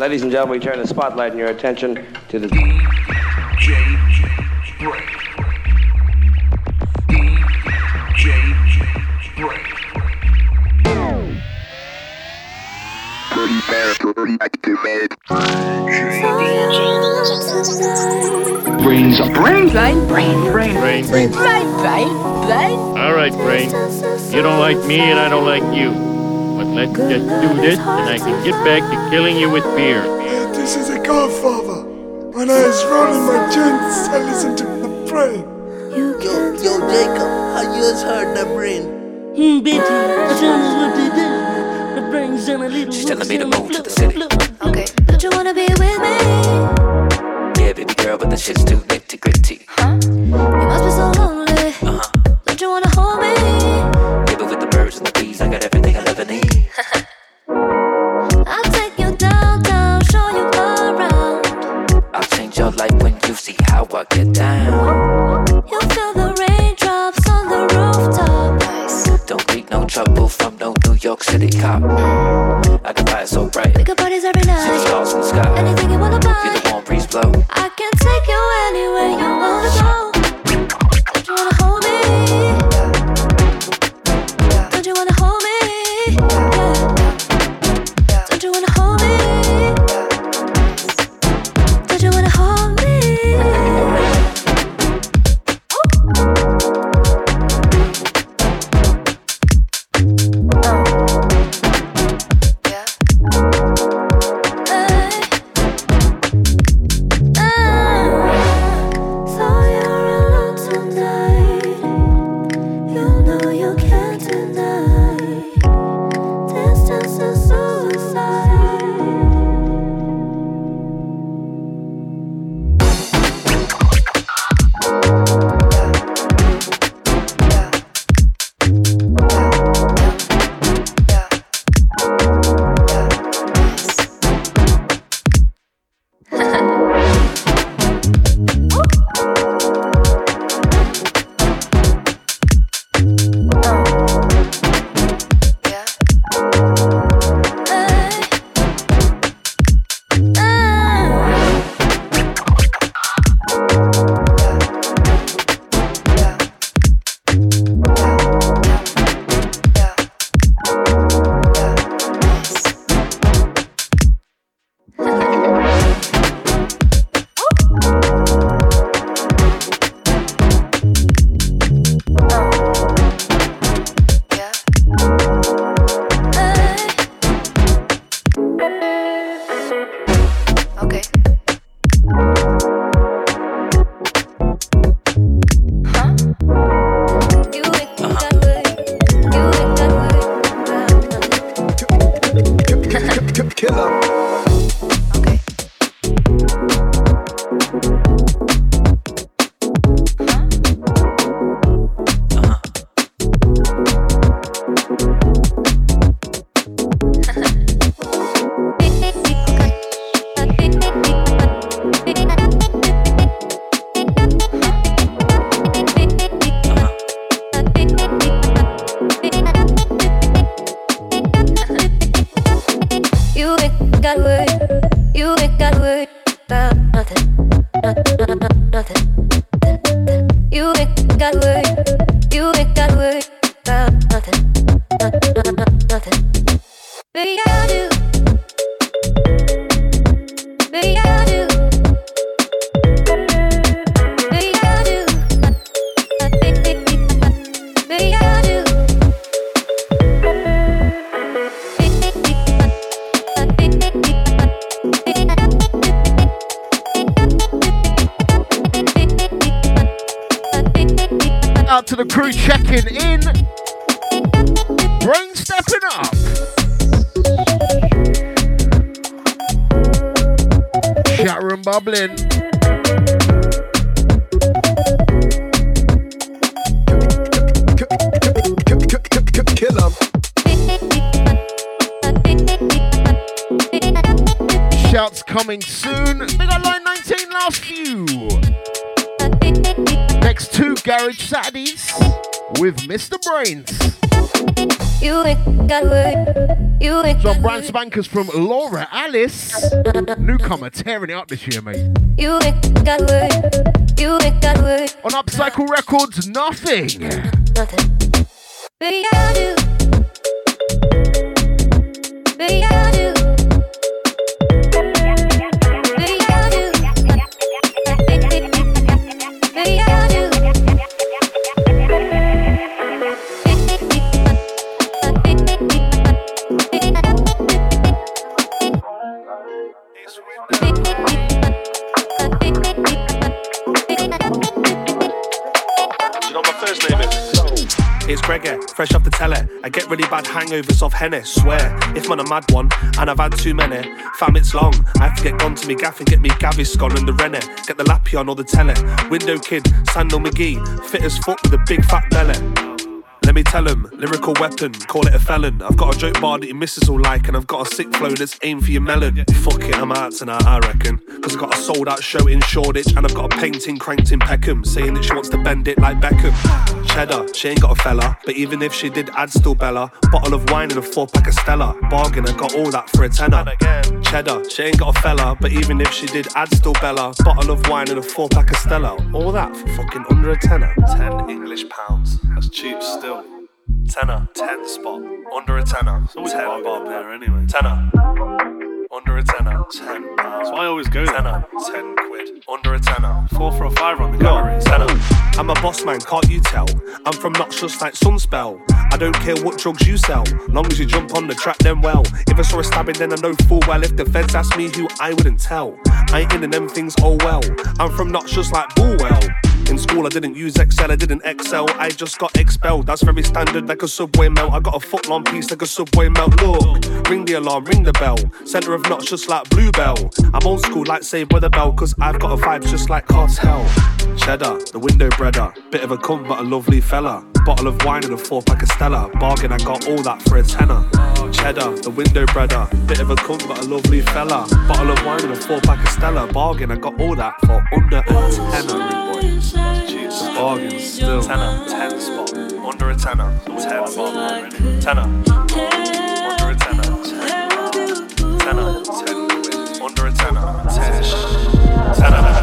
Ladies and gentlemen, we turn the spotlight and your attention to the DJ Brains. Brain. All right, brain. You don't like me and I don't like you. But let's just do this and I can get back to killing you with beer. This is a Godfather. When I was rolling my joints, I listened to the brain. Yo, Jacob, how you just heard the brain? Bitch, I don't know what they did. She's telling me to move to the city. Okay. Don't you wanna be with me? Yeah, baby girl, but the shit's too nitty gritty. Huh? You must be so lonely. Don't you wanna hold me? Maybe with the birds and the bees, I got everything I'll ever need. I'll take you downtown, show you around. I'll change your life when you see how I get down. You'll feel the raindrops on the rooftop. Nice. Don't need no trouble from no New York City cop. I can buy it so bright. Bigger parties every night. See the stars in the sky. Anything you wanna buy. Feel the warm breeze blow. I can take you anywhere you wanna go. Don't you wanna hold me? Don't you wanna hold me? Yeah. Don't you wanna hold me? Don't you wanna hold me? With Mr. Brains. You ain't got word. Some brand spankers from Laura Alice. Newcomer tearing it up this year, mate. You ain't got word. You ain't got word. On Upcycle Records, nothing. Nothing. Baby, I do. Baby, I do. It's reggae, fresh off the telly. I get really bad hangovers off Henness, swear. If I'm a mad one, and I've had too many, fam, it's long. I have to get gone to me gaff and get me Gaviscon and the Renner. Get the lappy on or the telly. Window kid, Sandal McGee, fit as fuck with a big fat belly. Let me tell him, lyrical weapon, call it a felon. I've got a joke bar that your missus will like, and I've got a sick flow that's aimed for your melon. Yeah. Fuck it, I'm out tonight, I reckon. Cause I've got a sold out show in Shoreditch, and I've got a painting cranked in Peckham, saying that she wants to bend it like Beckham. Cheddar, she ain't got a fella, but even if she did, I'd still bella. Bottle of wine and a 4-pack of Stella. Bargain, I got all that for a tenner. Cheddar, she ain't got a fella, but even if she did, I'd still bella. Bottle of wine and a 4-pack of Stella. All that for fucking under a tenner. 10 English pounds. That's cheap still. Tenner, 10 spot, under a tenner. It's always tenner bar there anyway. Tenner, under a tenner, 10 pounds. So I always go tenner, there. 10 quid, under a tenner. 4 for a 5 on the gallery. Tenner. I'm a boss man, can't you tell? I'm from Noxious like Sunspell. I don't care what drugs you sell, long as you jump on the track then well. If I saw a stabbing then I know full well. If the feds asked me who, I wouldn't tell. I ain't in them things, oh well. I'm from Noxious like Bullwell. In school I didn't use Excel, I didn't excel, I just got expelled. That's very standard like a Subway melt. I got a foot-long piece like a Subway melt. Look, ring the alarm, ring the bell. Centre of knots just like Bluebell. I'm old school like Saved by the Bell, cause I've got a vibe just like Cartel. Cheddar, the window breader. Bit of a cunt but a lovely fella. Bottle of wine and a 4-pack of Stella. Bargain, I got all that for a tenner. Cheddar, the window breader. Bit of a cunt but a lovely fella. Bottle of wine and a 4-pack of Stella. Bargain, I got all that for under a tenner. Bargain still. Tenner, 10 spot, under a tenner. 10 bob already. Tenner, under a tenner. 10 tenner, 10 quid, under a tenner. 10 tenner.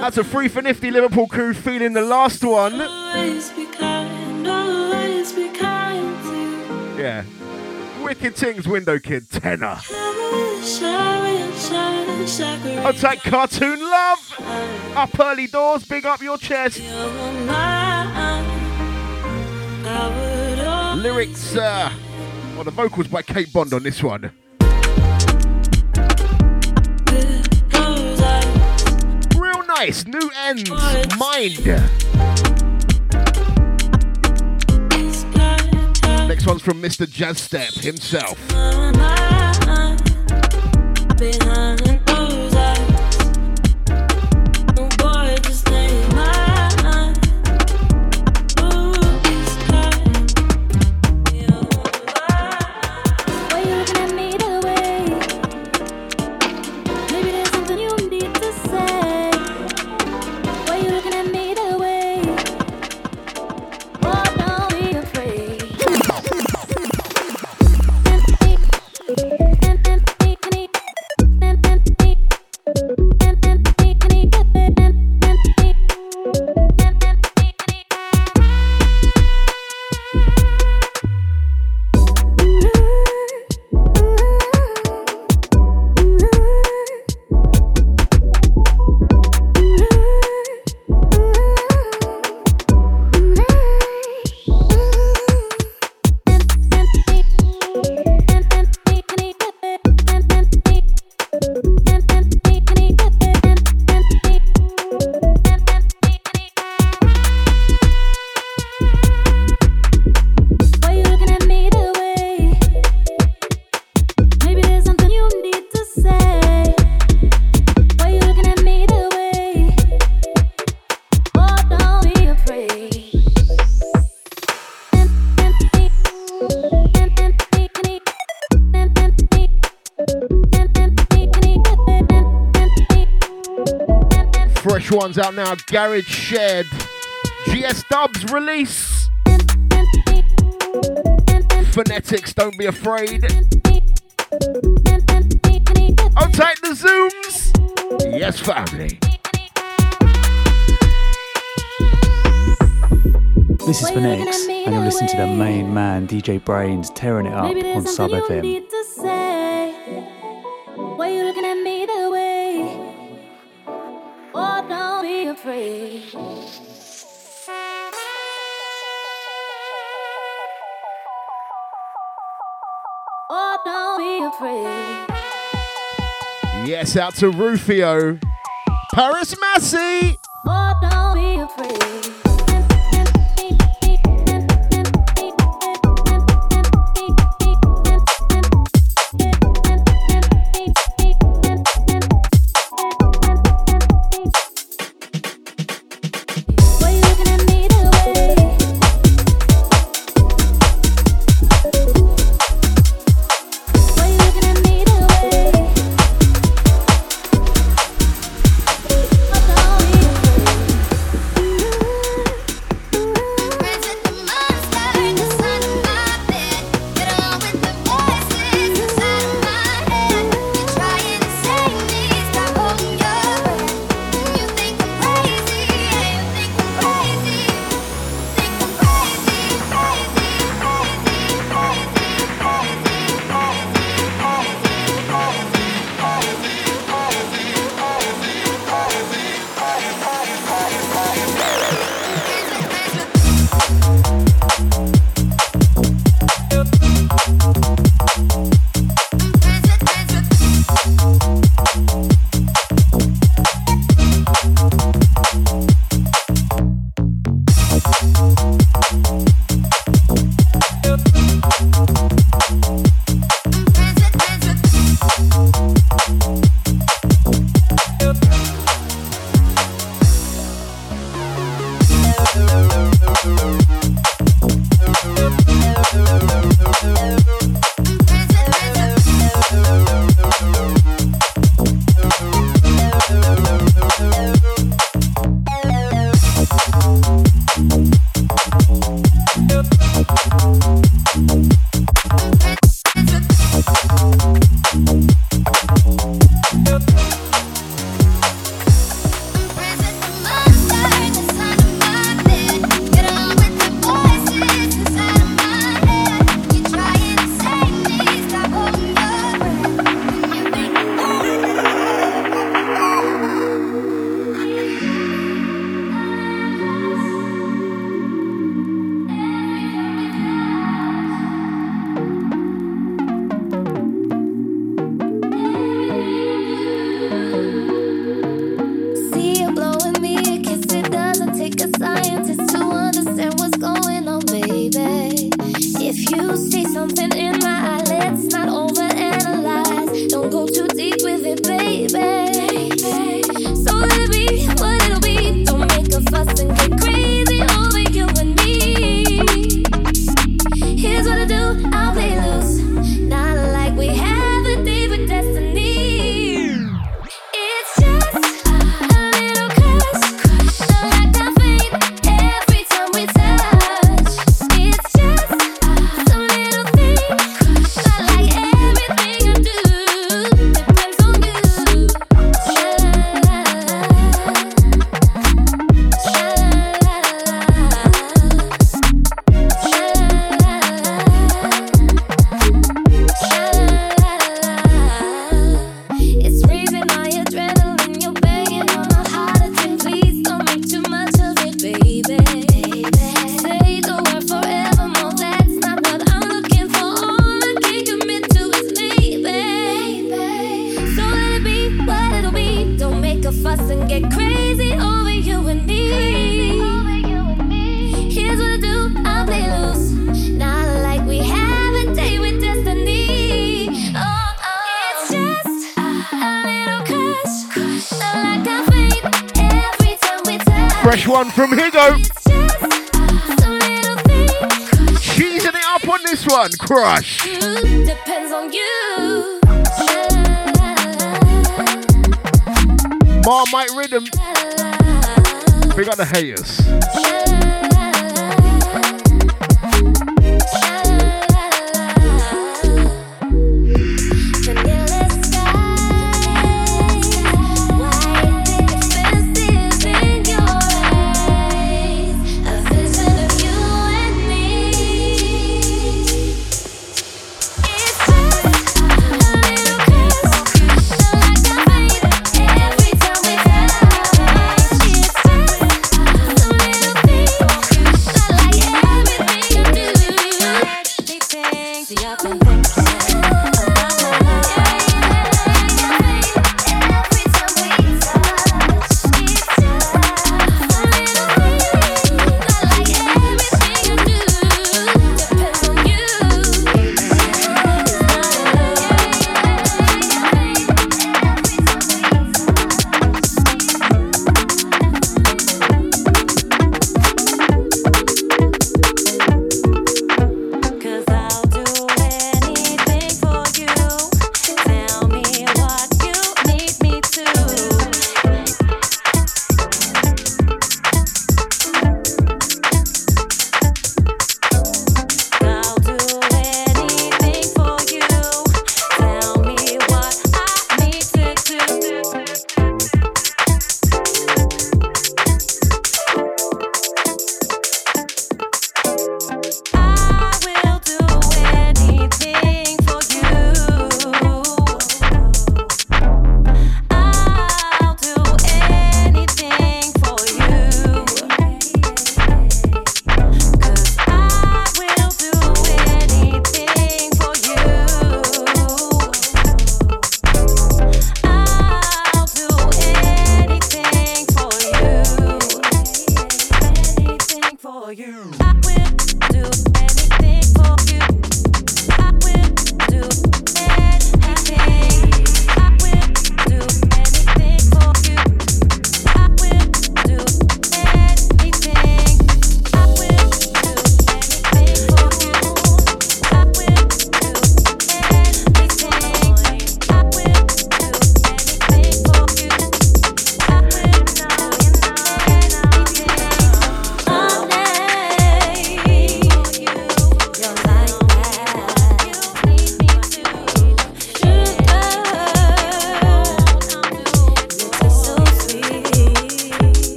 That's a free for nifty Liverpool crew feeling the last one. Always be kind to you. Yeah. Wicked Things, Window Kid, tenner. I'll take Cartoon Love. Up early doors, big up your chest. Lyrics, the vocals by Kate Bond on this one. Nice, New Ends, Mind. Next one's from Mr. Jazz Step himself. fresh ones out now. Garage Shed, GS Dubs release. Phonetix, Don't Be Afraid. I'll take the Zooms. Yes, family. This is Phonetix, and you're listening to the main man, DJ Brains, tearing it up on Sub FM. Why you looking at me that way? Oh, don't be afraid. Oh, don't be afraid. Yes, out to Rufio, Paris Massey. Oh, don't be afraid. Depends on you. Marmite Rhythm. We got the haters.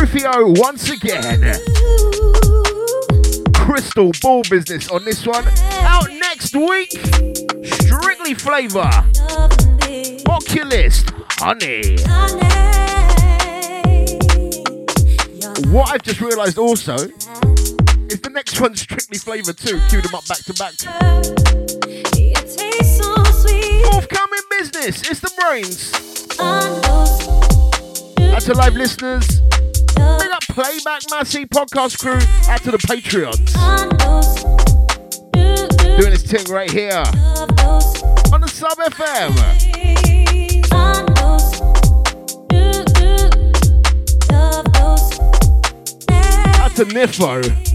Rufio once again. Crystal ball business on this one. Out next week. Strictly Flavor. Mock your list, honey. What I've just realised also is the next one's Strictly Flavor too. Cue them up back to back. Forthcoming business. It's the Brains. Out to live listeners, we got Playback Massey podcast crew, out to the Patreons. Doing this thing right here on the Sub FM. Out to Niffo.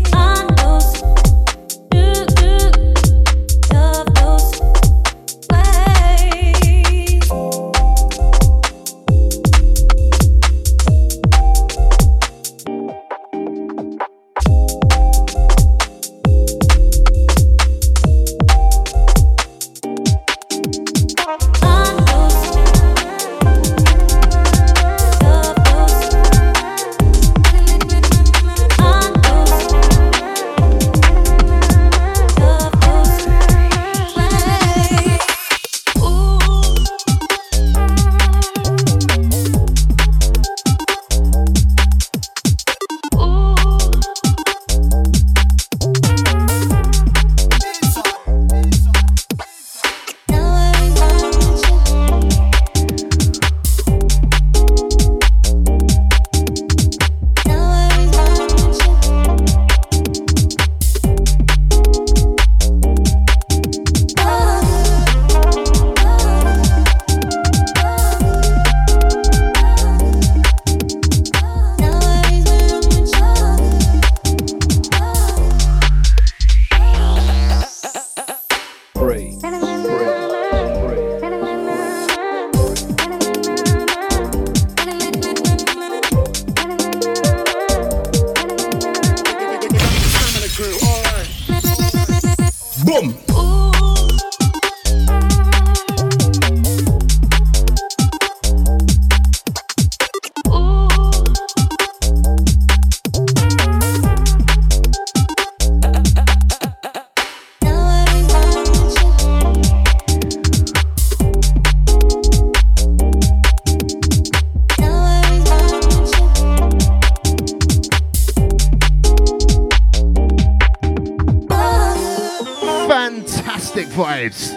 Vibes.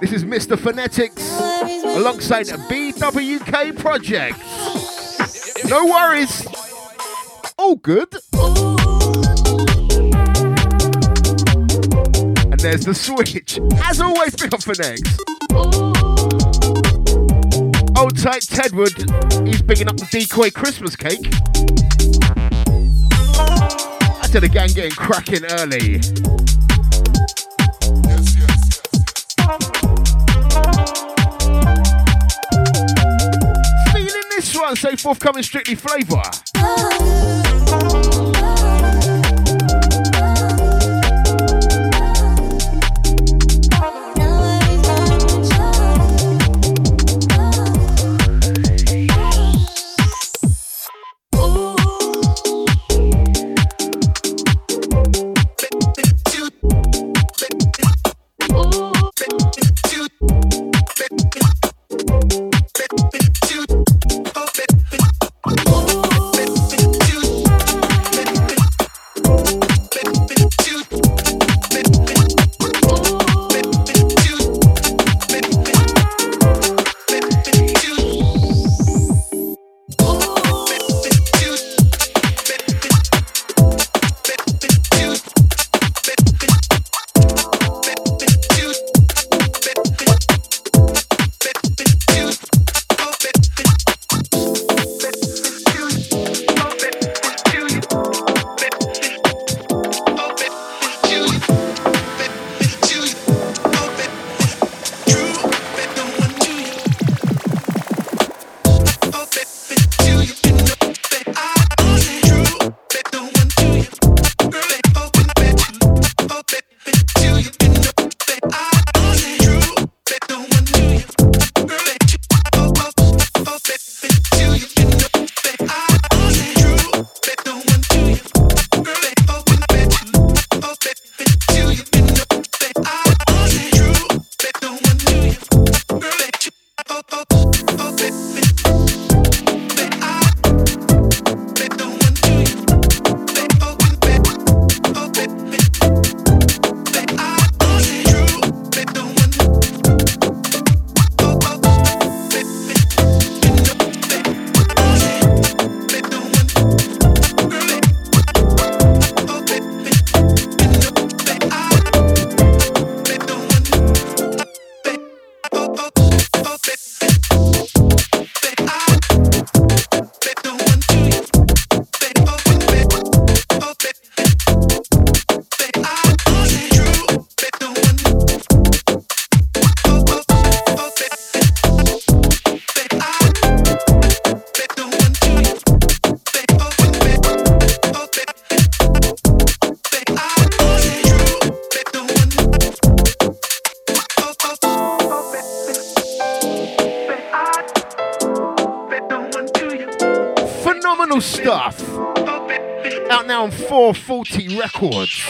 This is Mr. Phonetix alongside a BWK project. No worries. All good. And there's the switch. As always, big up Phonetix. Old tight Tedward, he's bigging up the decoy Christmas cake. To the gang getting cracking early. Yes. Feeling this one, say forthcoming Strictly Flavor. Channel Stuff. Out now on 440 Records.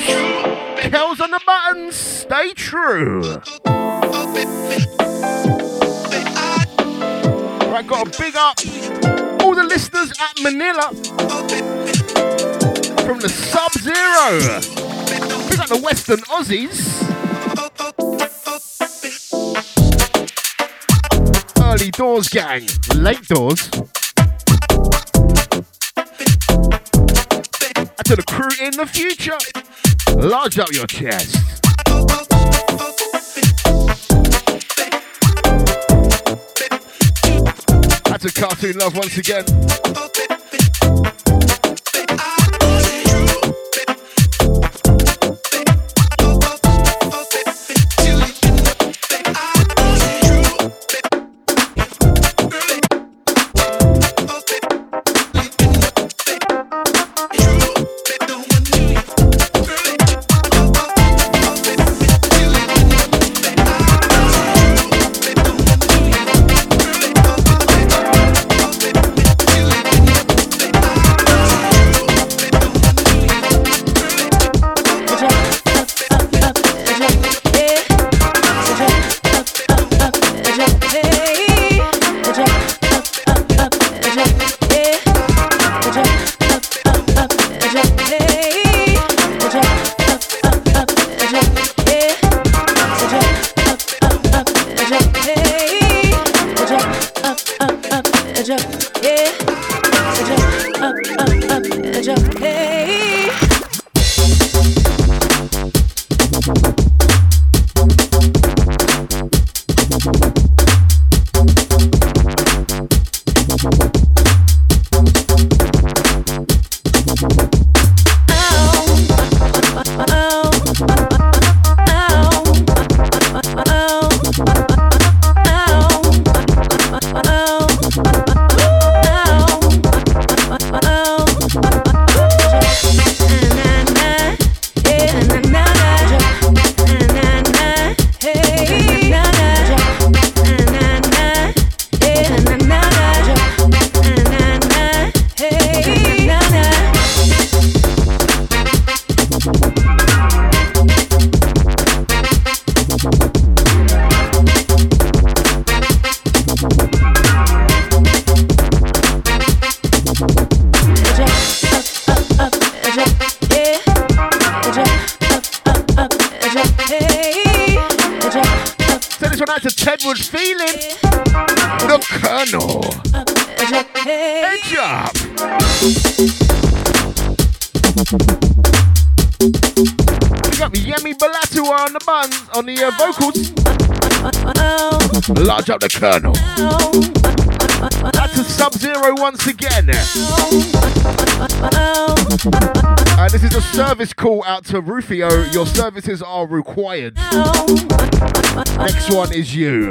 Kells on the buttons, stay true. Right, got a big up all the listeners at Manila from the Sub-Zero. Big up the Western Aussies. Early doors gang, late doors. To the crew in the future, large up your chest. That's a Cartoon Love once again. Vocals, large up the Colonel. That's a Sub-Zero once again. This is a service call out to Rufio. Your services are required. Next one is you.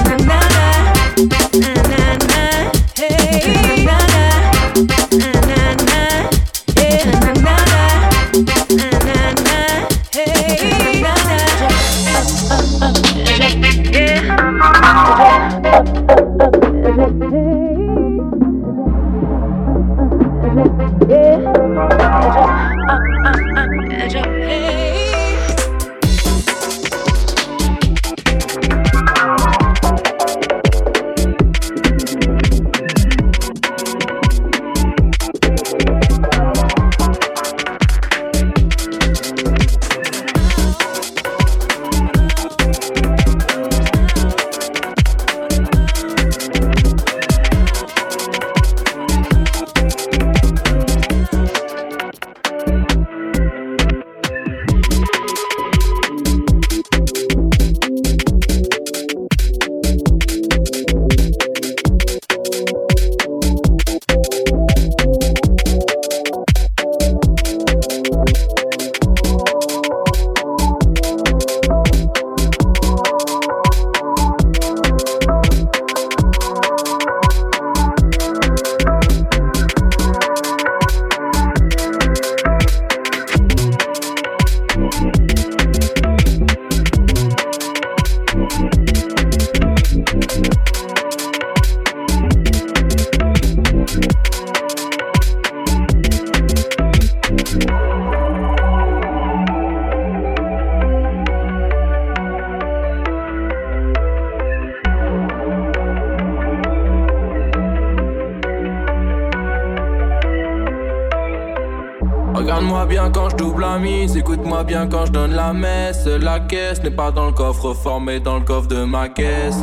bien quand je double la mise, écoute-moi bien quand je donne la messe. La caisse n'est pas dans le coffre fort mais dans le coffre de ma caisse.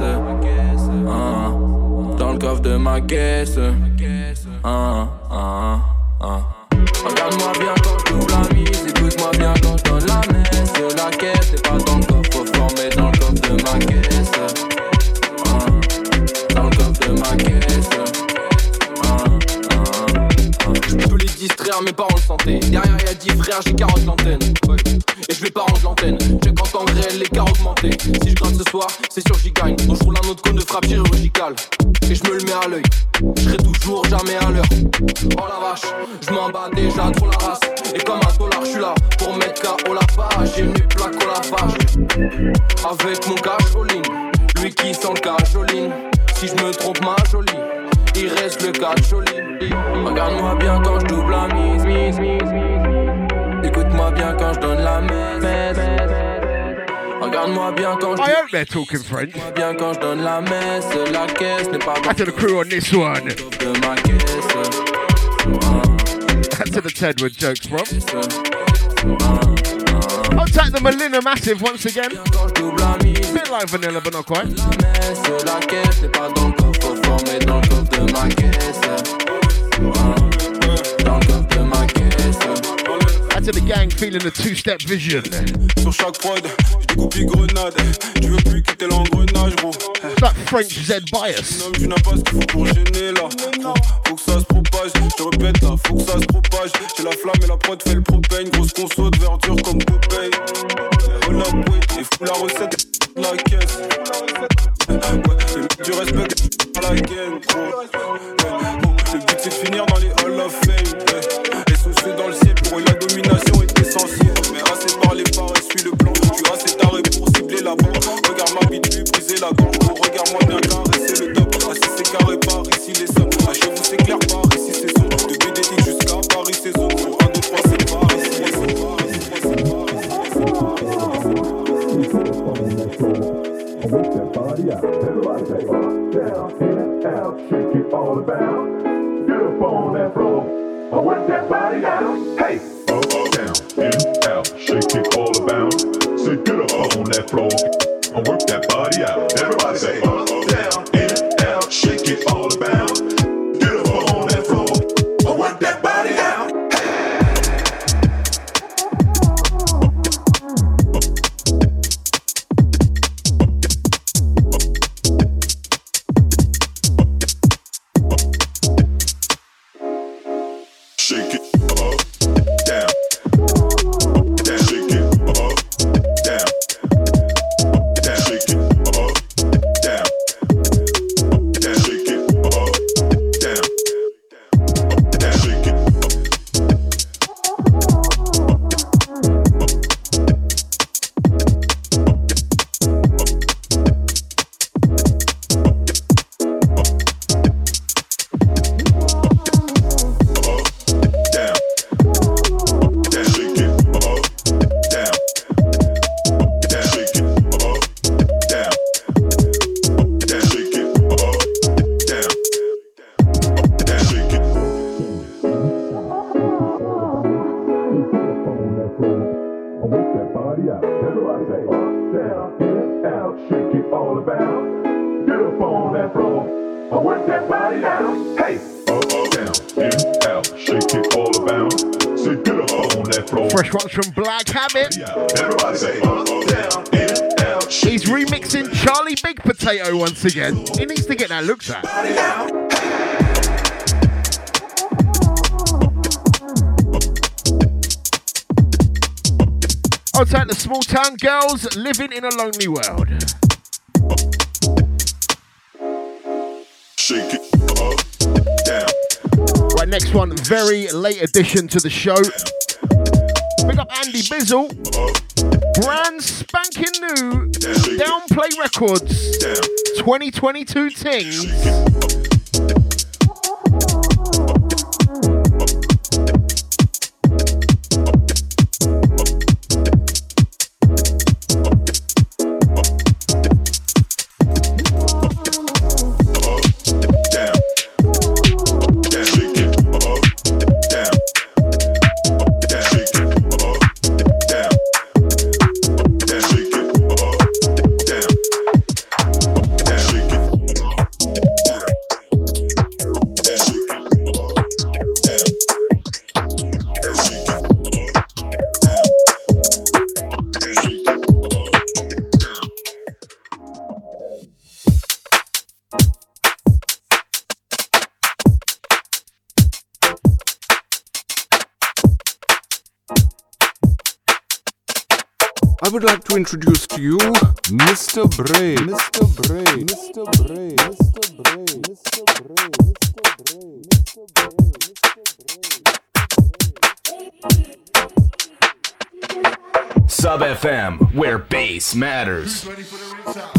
Ah, dans le coffre de ma caisse. Ah, ah, ah. Regarde-moi bien quand je double la mise, écoute-moi bien quand je donne la messe. La caisse n'est pas dans le coffre fort mais dans le coffre de ma caisse. Ah, dans le coffre de ma caisse. Distraire mes parents de santé. Derrière y'a 10 frères, j'ai 40 l'antenne. Ouais. Et je vais pas rendre l'antenne. Check en temps réel, les cas augmentés. Si je gratte ce soir, c'est sûr j'y gagne. Donc je roule un autre cône de frappe chirurgicale. Et je me le mets à l'œil. Je serai toujours jamais à l'heure. Oh la vache, je m'en bats déjà trop la race. Et comme un dollar, je suis là pour mettre KO la page. J'ai mes plaques au lavage. Avec mon cash all in. Lui qui sent le cash all in. Si je me trompe, ma jolie. Il reste le cas joli. Regarde-moi bien quand je double la mise. Écoute-moi bien quand je donne la messe. Regarde-moi bien quand je. I hope they're talking French. Regarde-moi bien quand je donne la messe. La caisse n'est pas. Back to the crew on this one. Back to the Tedward jokes, bro. Contact the Melina Massive once again. A bit like vanilla, but not quite. La caisse n'est pas dans le coffre fort, mais dans le coffre de ma caisse. Dans le coffre de ma caisse. That's the gang feeling the two-step vision. Sur chaque prod, je découpe les grenades. Tu veux plus quitter l'engrenage, bro. That French Z bias. Non, tu n'as pas ce qu'il faut pour gêner là. Faut que ça se propage, je répète là, faut que ça se propage. J'ai la flamme et la prod fait le propane. Grosse conso de verdure comme Popeye. On a boué et fou la recette de la caisse. Ouais, du respect à la game, bro. Le but c'est de finir dans les Hall of Fame. Et sous dans le ciel pour la domination est essentielle. Mais assez par les pares, suis le plan. Tu as assez taré pour cibler la bande. Regarde ma bite, lui briser la gorge. Regarde-moi bien caresser le top. Assis c'est carré par ici les sommes. Achez vous c'est clair par ici c'est son. De BDT jusqu'à Paris c'est son. Pour 1, 2, 3 c'est par ici les sons. I work that body down, hey, up, up, down, in, out, shake it all about. So get up on that floor, I work that body out. Everybody say up, up, down, in, out, shake it all about. Get up on that floor, I work that body out. Once again, he needs to get that looked at. I'll take the small town girls living in a lonely world. Shake it down. Right, next one, very late addition to the show. Big up Andy Bizzle. Brand spanking new Downplay Records 2022 Tings. I would like to introduce to you Mr. Brains. Sub FM, where bass matters. Who's ready for the rinse out?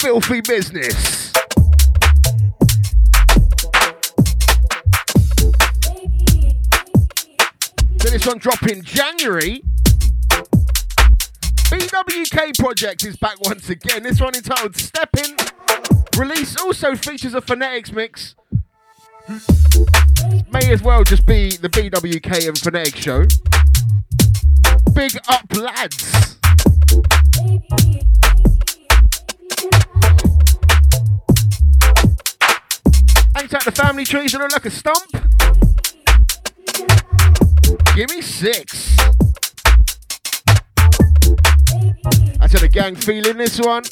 Filthy business. So this one dropped in January. BWK Project is back once again. This one entitled Steppin'. Release also features a Phonetix mix. May as well just be the BWK and Phonetix show. Big up, lads. Hangs out the family trees and look like a stump. Give me 6. That's had a gang feeling, this one.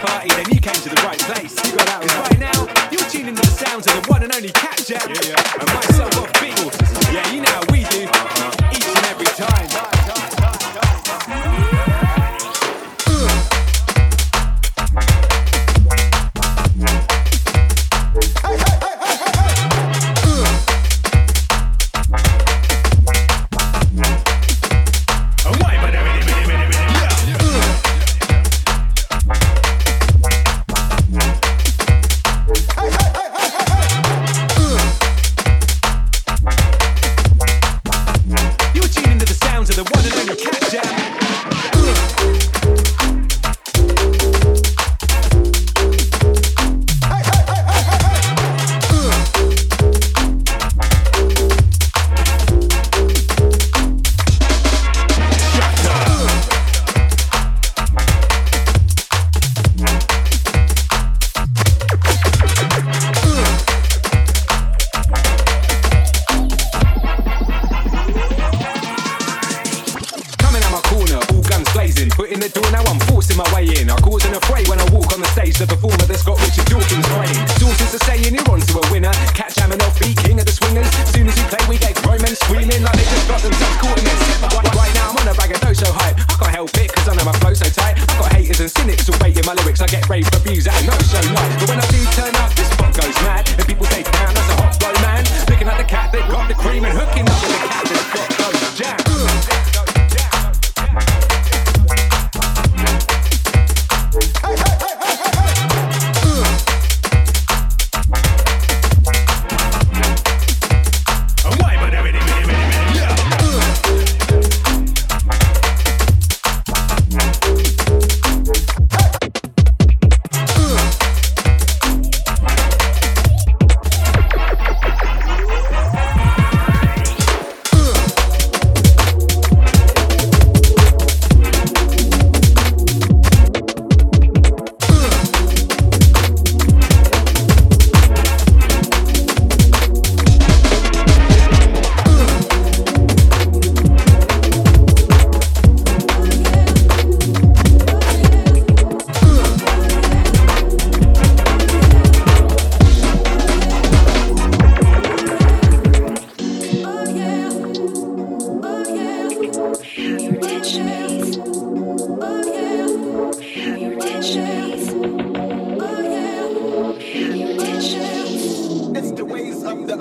Party, then you came to the right place. You got out right now. You're tuning to the sounds of the one and only Cat Jam. Yeah. And myself off beat. Yeah, you know how we do. Each and every time.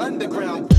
underground.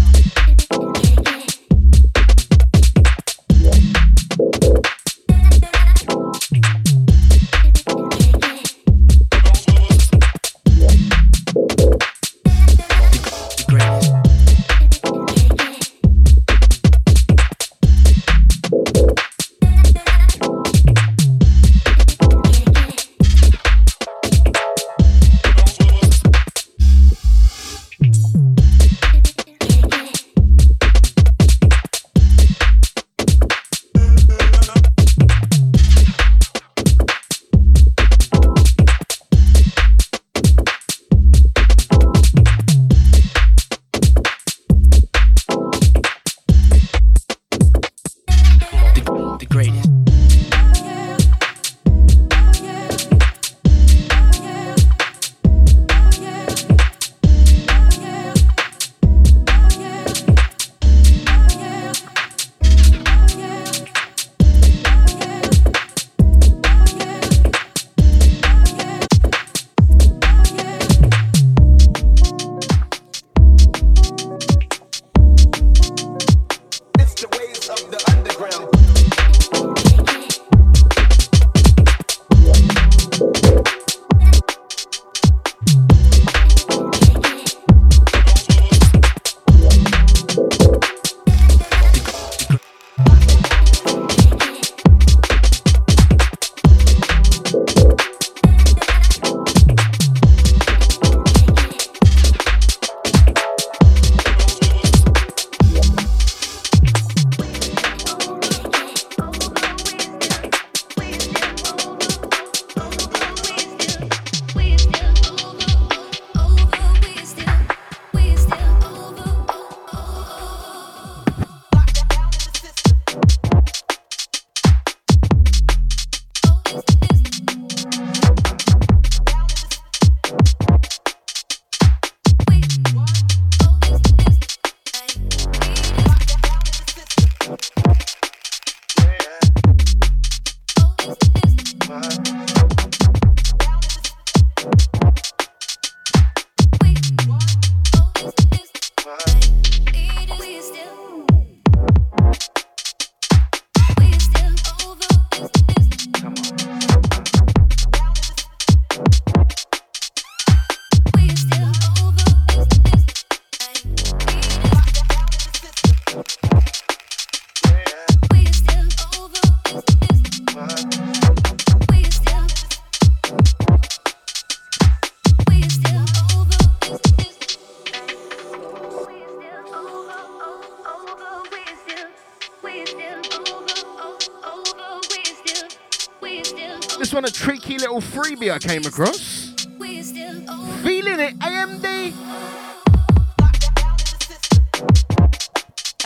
Freebie I came across. Feeling it, AMD.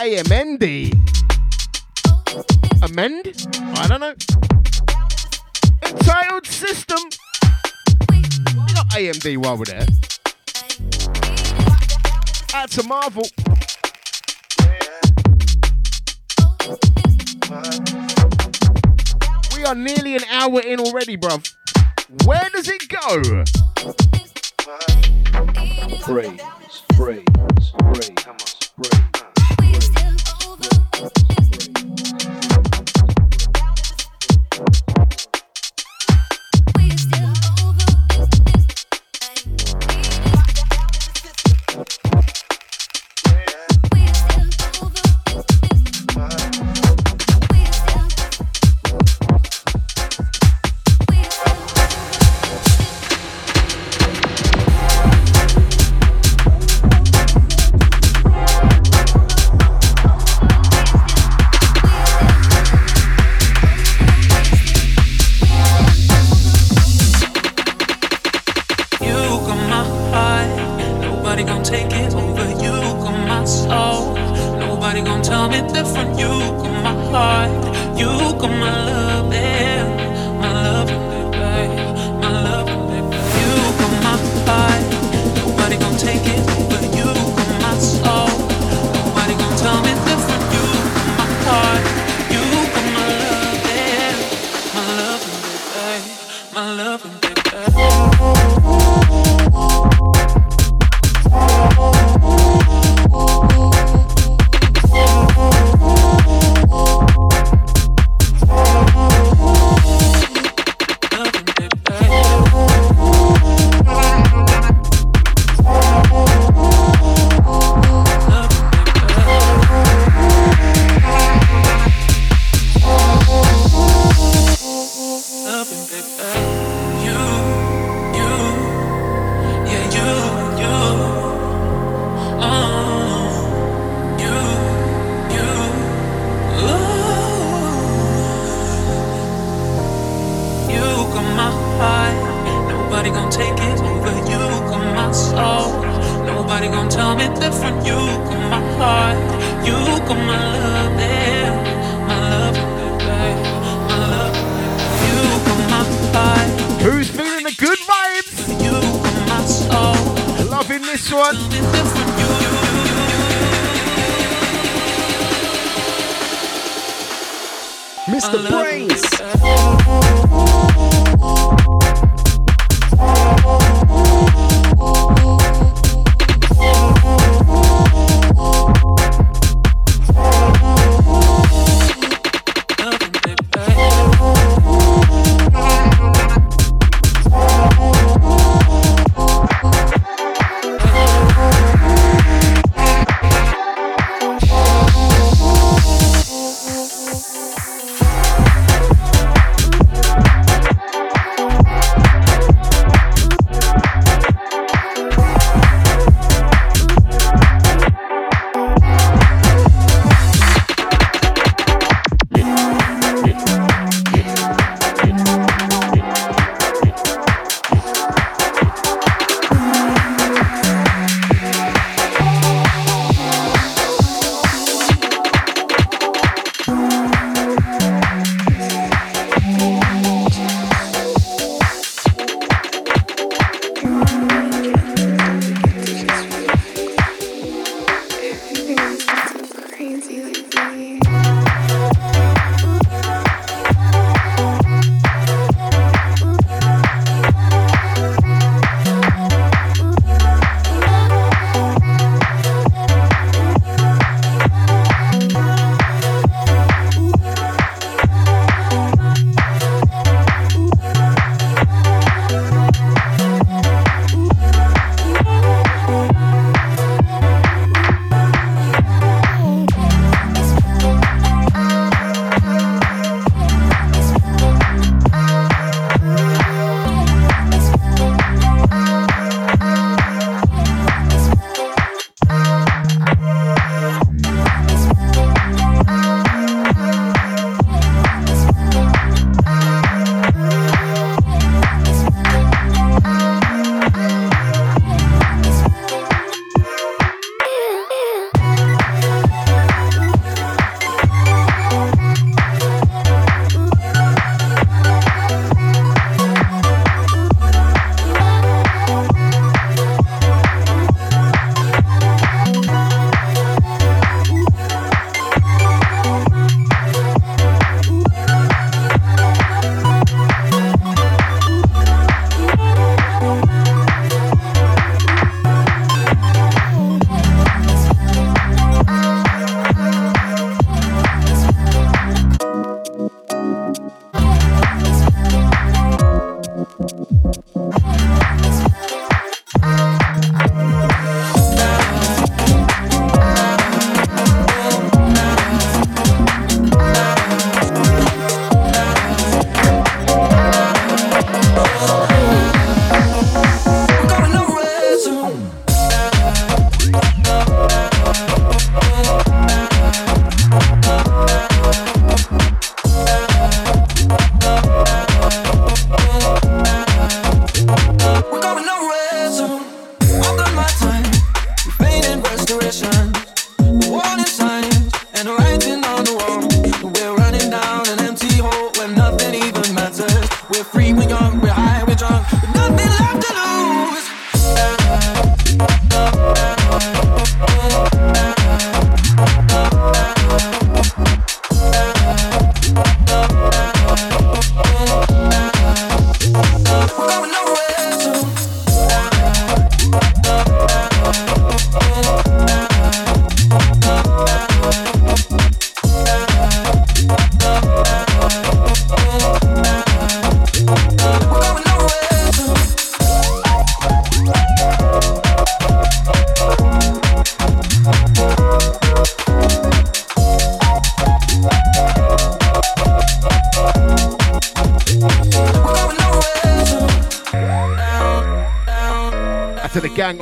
AMND. Amend? I don't know. Entitled System. We got AMD while we're there. That's a marvel. We are nearly an hour in already, bruv. Where does it go? Brains, brains, brains, brains. something different. You got my heart, you got my love, yeah. My love, my love. You got my heart. Who's feeling the good vibes? You got my soul. Loving this one. Mr. Brains.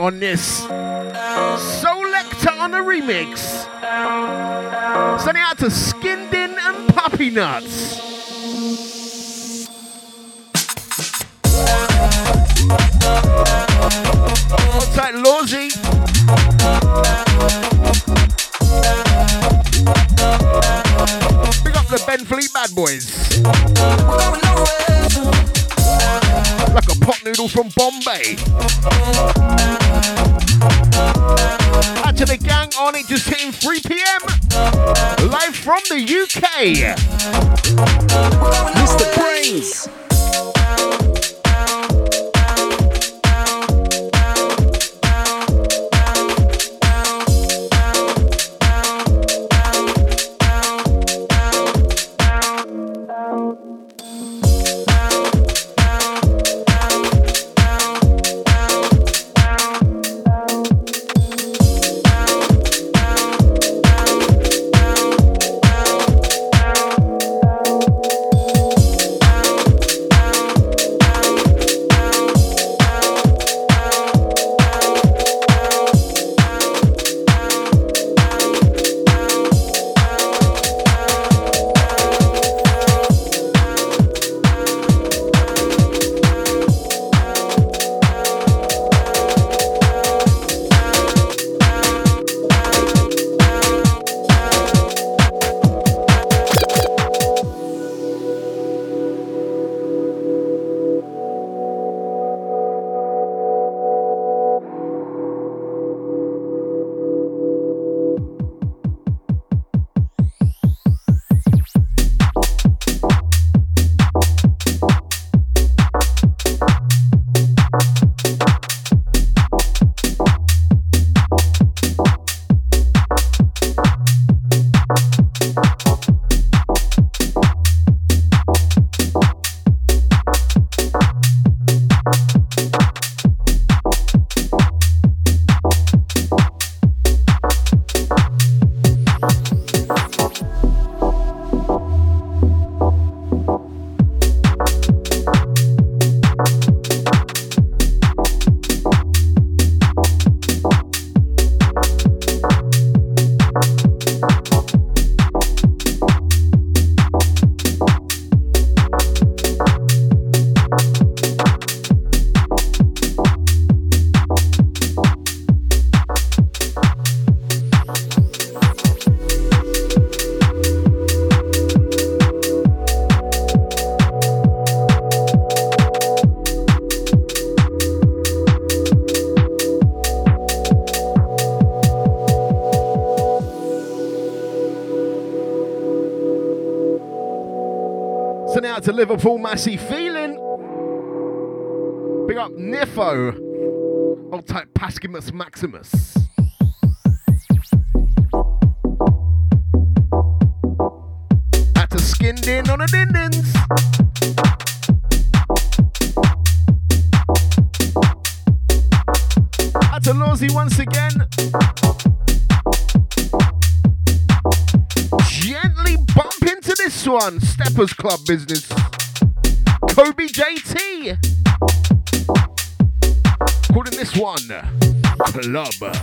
On this Selector on the remix, sending out to Skindin and Puppy Nuts. What's that, Lawsy? Big up the Ben Fleet Bad Boys. Like a pot noodle from Bombay. Out to the gang on it, just hitting 3 PM. Live from the UK. Mr. Brains. To Liverpool Massey feeling. Big up Nifo. Old type Pascimus Maximus. Had to skin din on the din-dins. Had to Lawsy once again. One Steppers Club business. Kobe JT calling this one Club.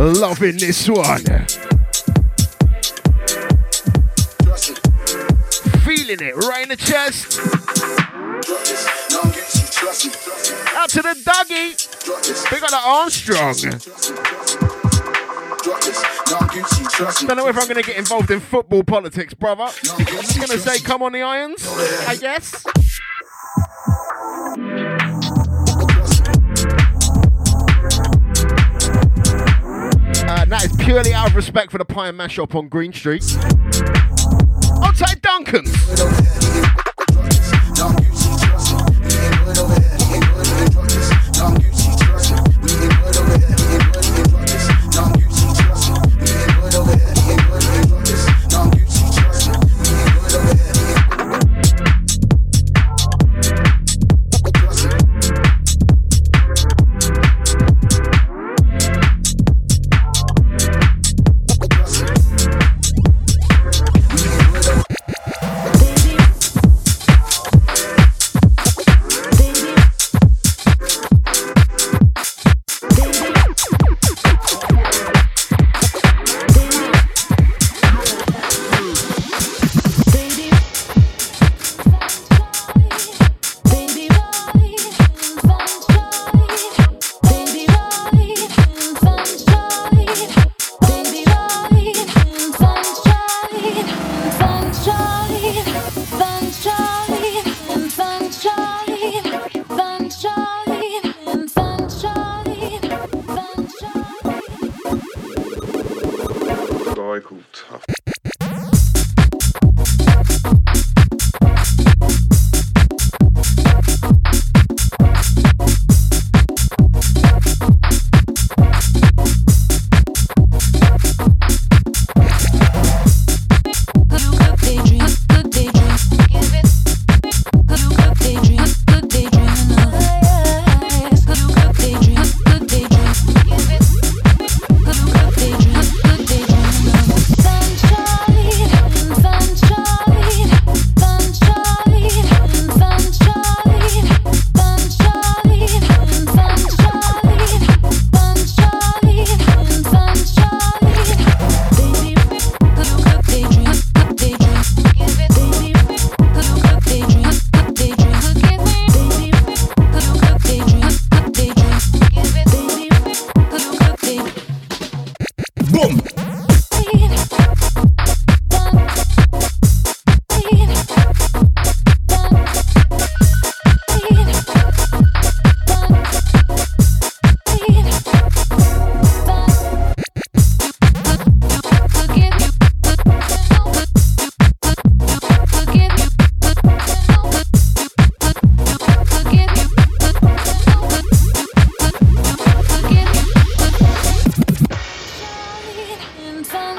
Loving this one. Feeling it right in the chest. Out to the doggy. Big on the Armstrong. Don't know if I'm going to get involved in football politics, brother. I'm just going to say, come on the Irons, I guess. That is purely out of respect for the pie and mash up on Green Street. Outside Duncan's.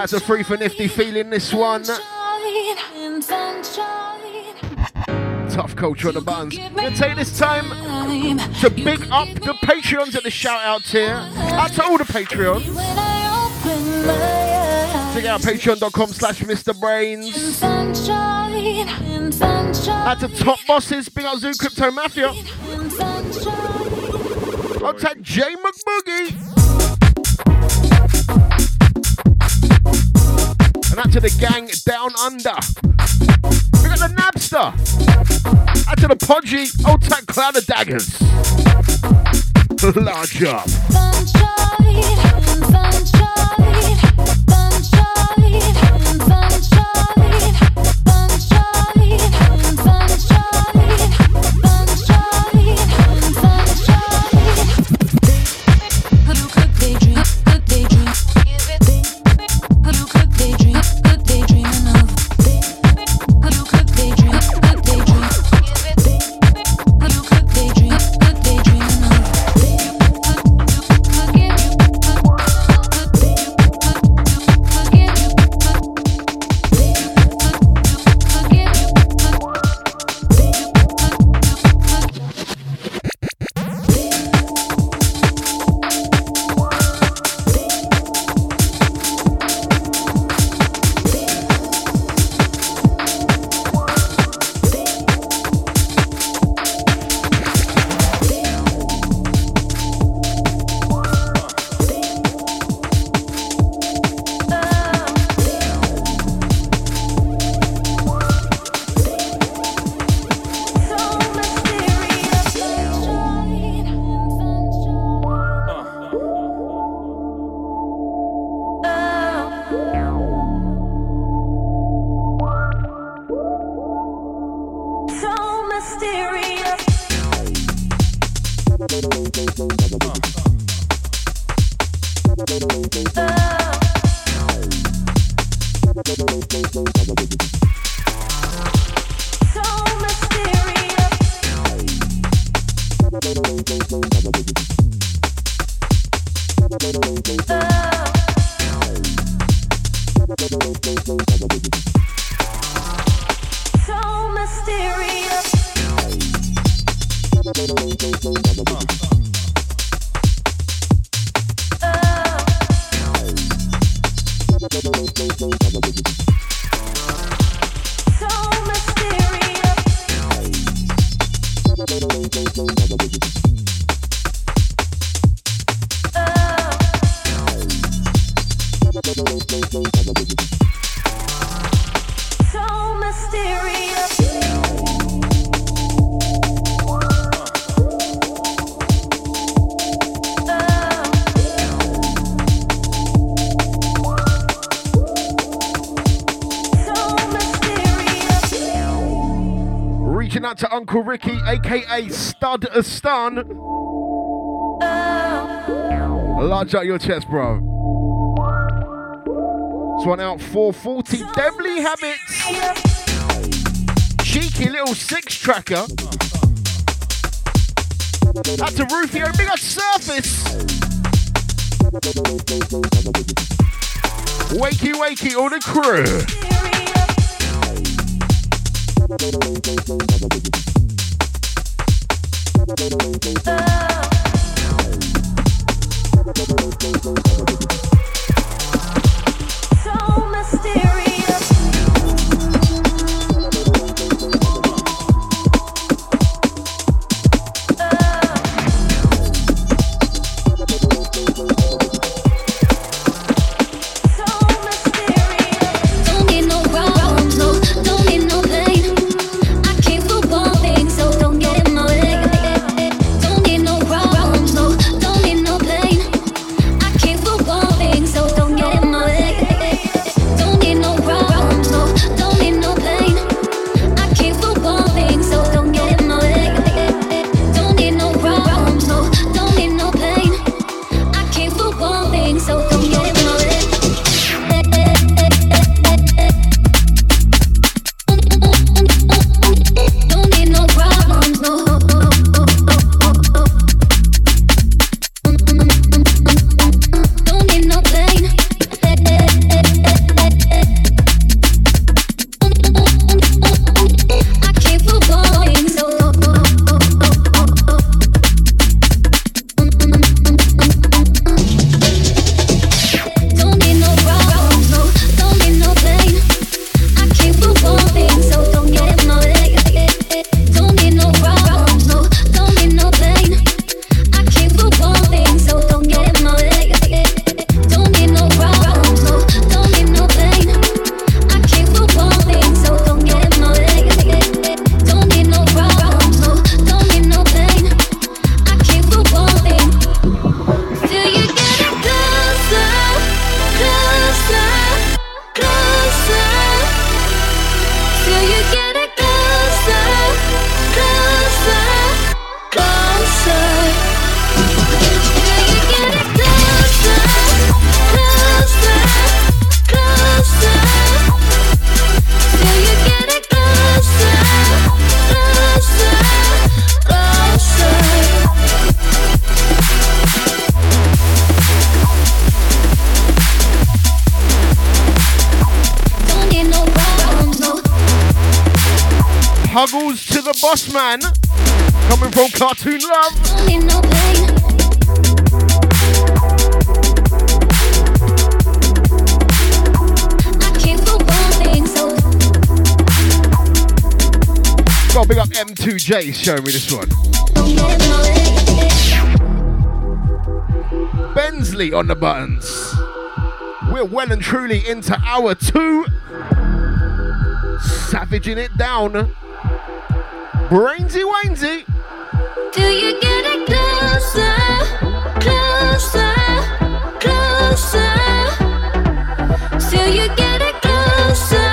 That's a free for nifty feeling, this one. Tough culture on the buttons. I'm going to take this time to big up the Patreons at the shout out here. Out to all the Patreons. Check out patreon.com/Mr. Brains. Out to Top Bosses, big up Zoo Crypto Mafia. I'll take J McBoogie. And out to the gang down under. We got the Napster. I to the podgy, old tank cloud of daggers. Large up. Uncle Ricky, aka Stud a Stun. Large out your chest, bro. This one out 440. So Deadly Habits. Cheeky little six tracker. That's to Rufio, big up Surface. Wakey, wakey, all the crew. No problem. Huggles to the boss man, coming from Cartoon Love. Got big up M2J showing me this one. Bensley on the buttons. We're well and truly into hour two. Savaging it down. Brainsy Wainsy. Do you get it closer? Closer, closer. So you get it closer.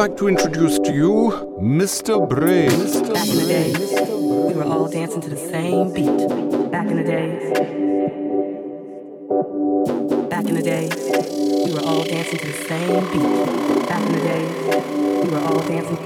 Like to introduce to you Mr. Brains. Back in the days, we were all dancing to the same beat. Back in the days, back in the days, we were all dancing to the same beat. Back in the days, we were all dancing.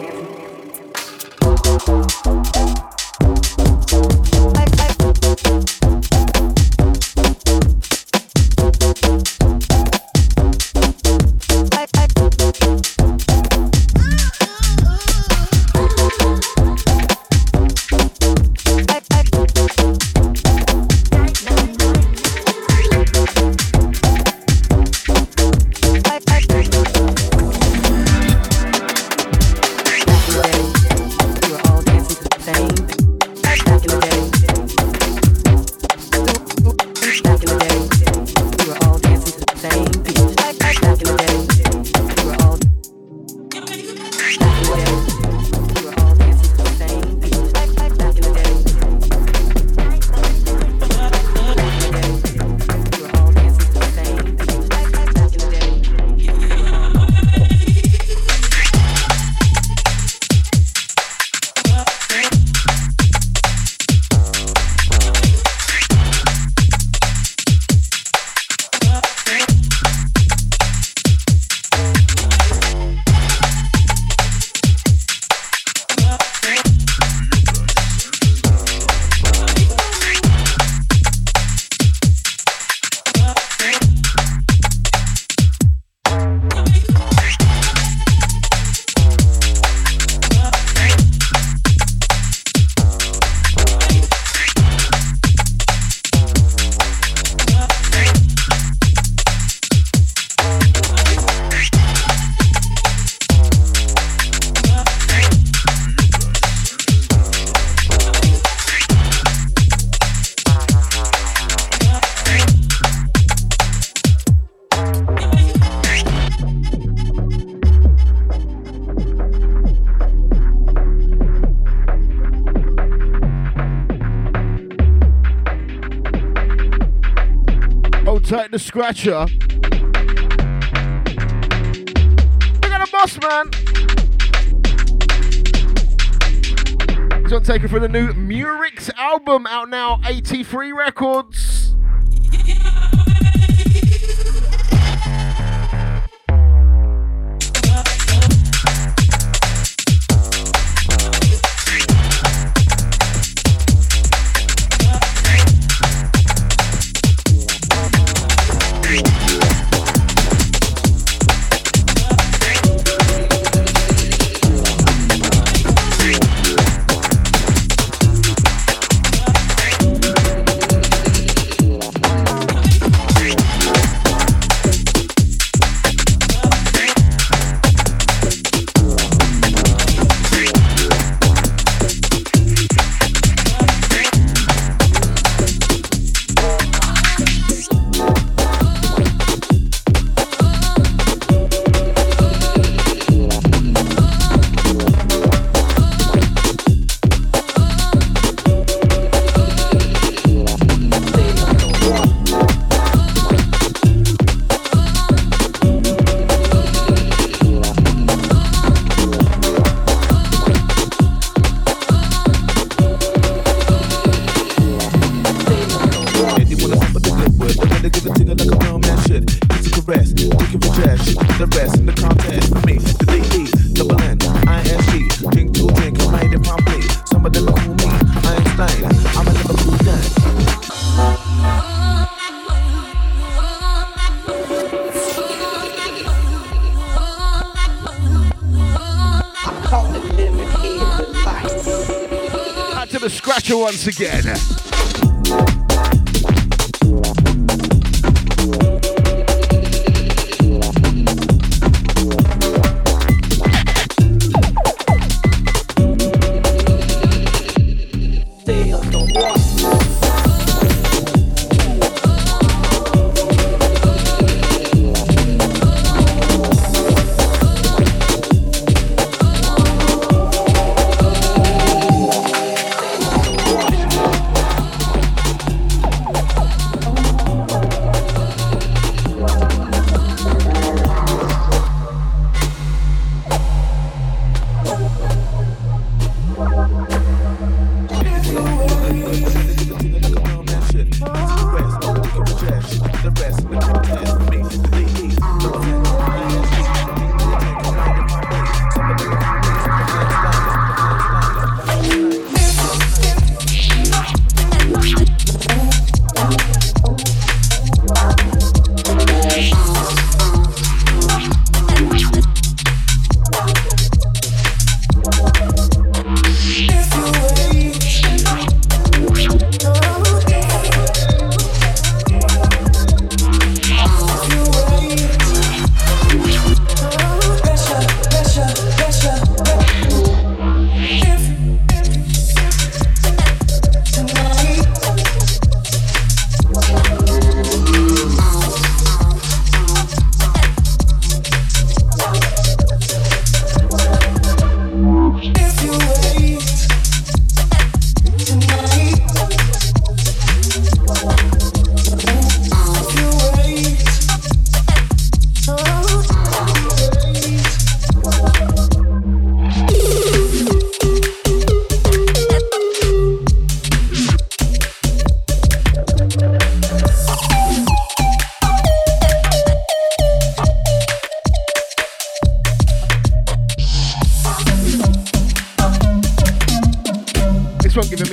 Thank Hold tight the scratcher. Look at the boss, man. This one taken from the new Murix album out now, A3 Records. Once again.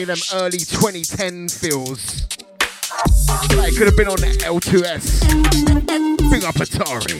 Them early 2010 feels. Like it could have been on L2S. Big up Atari.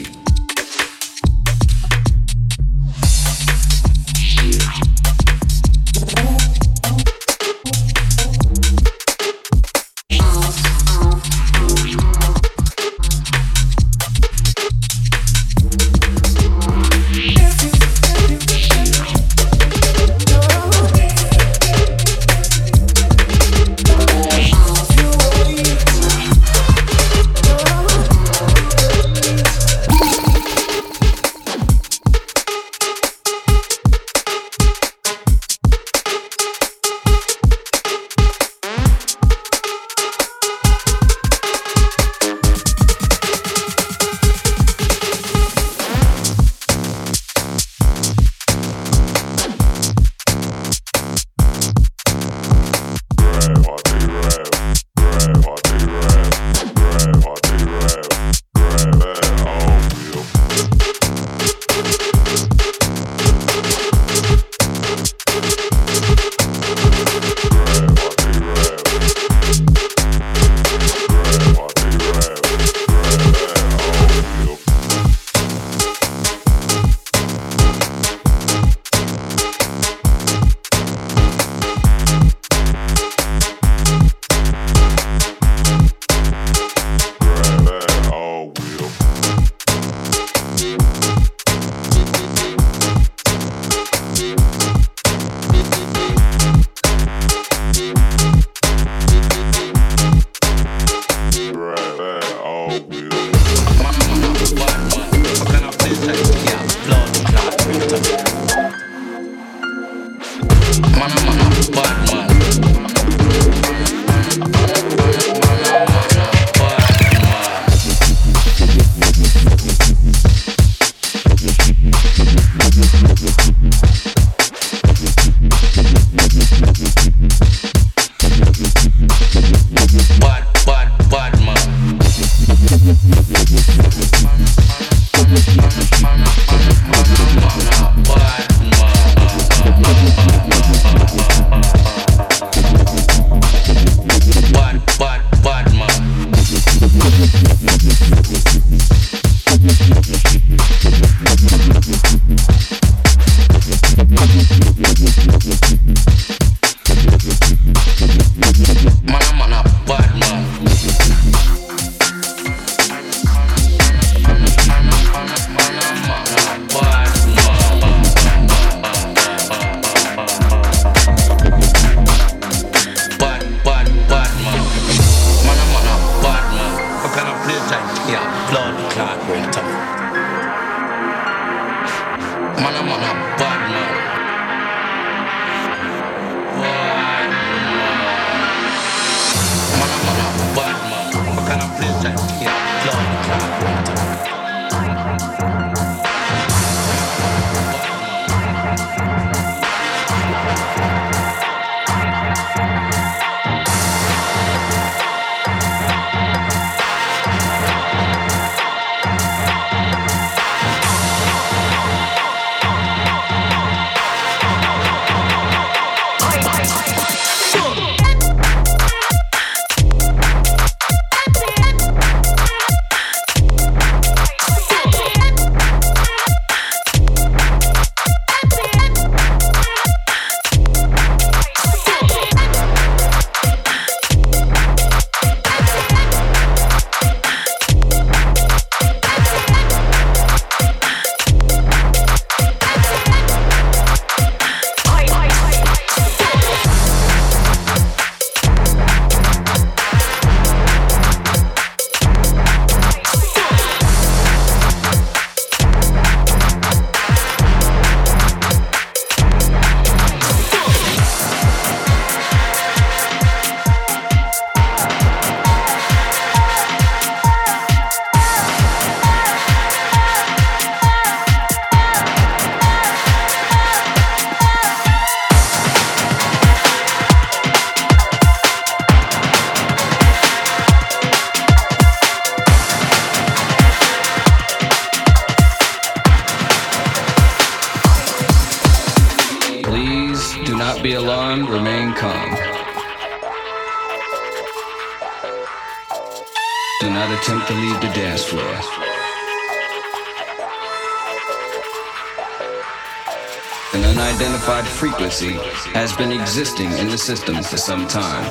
Frequency has been existing in the system for some time.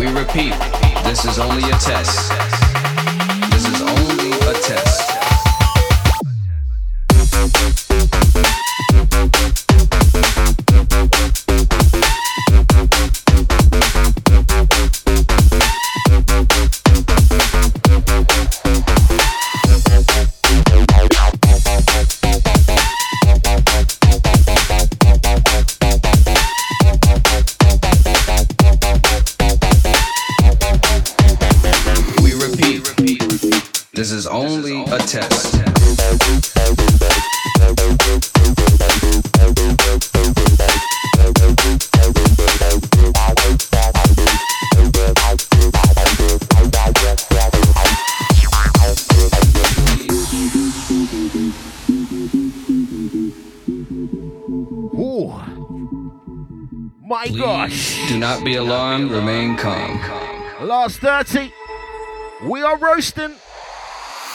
We repeat, this is only a test. This is only a test. Do not be alarmed, remain calm. Last 30, we are roasting.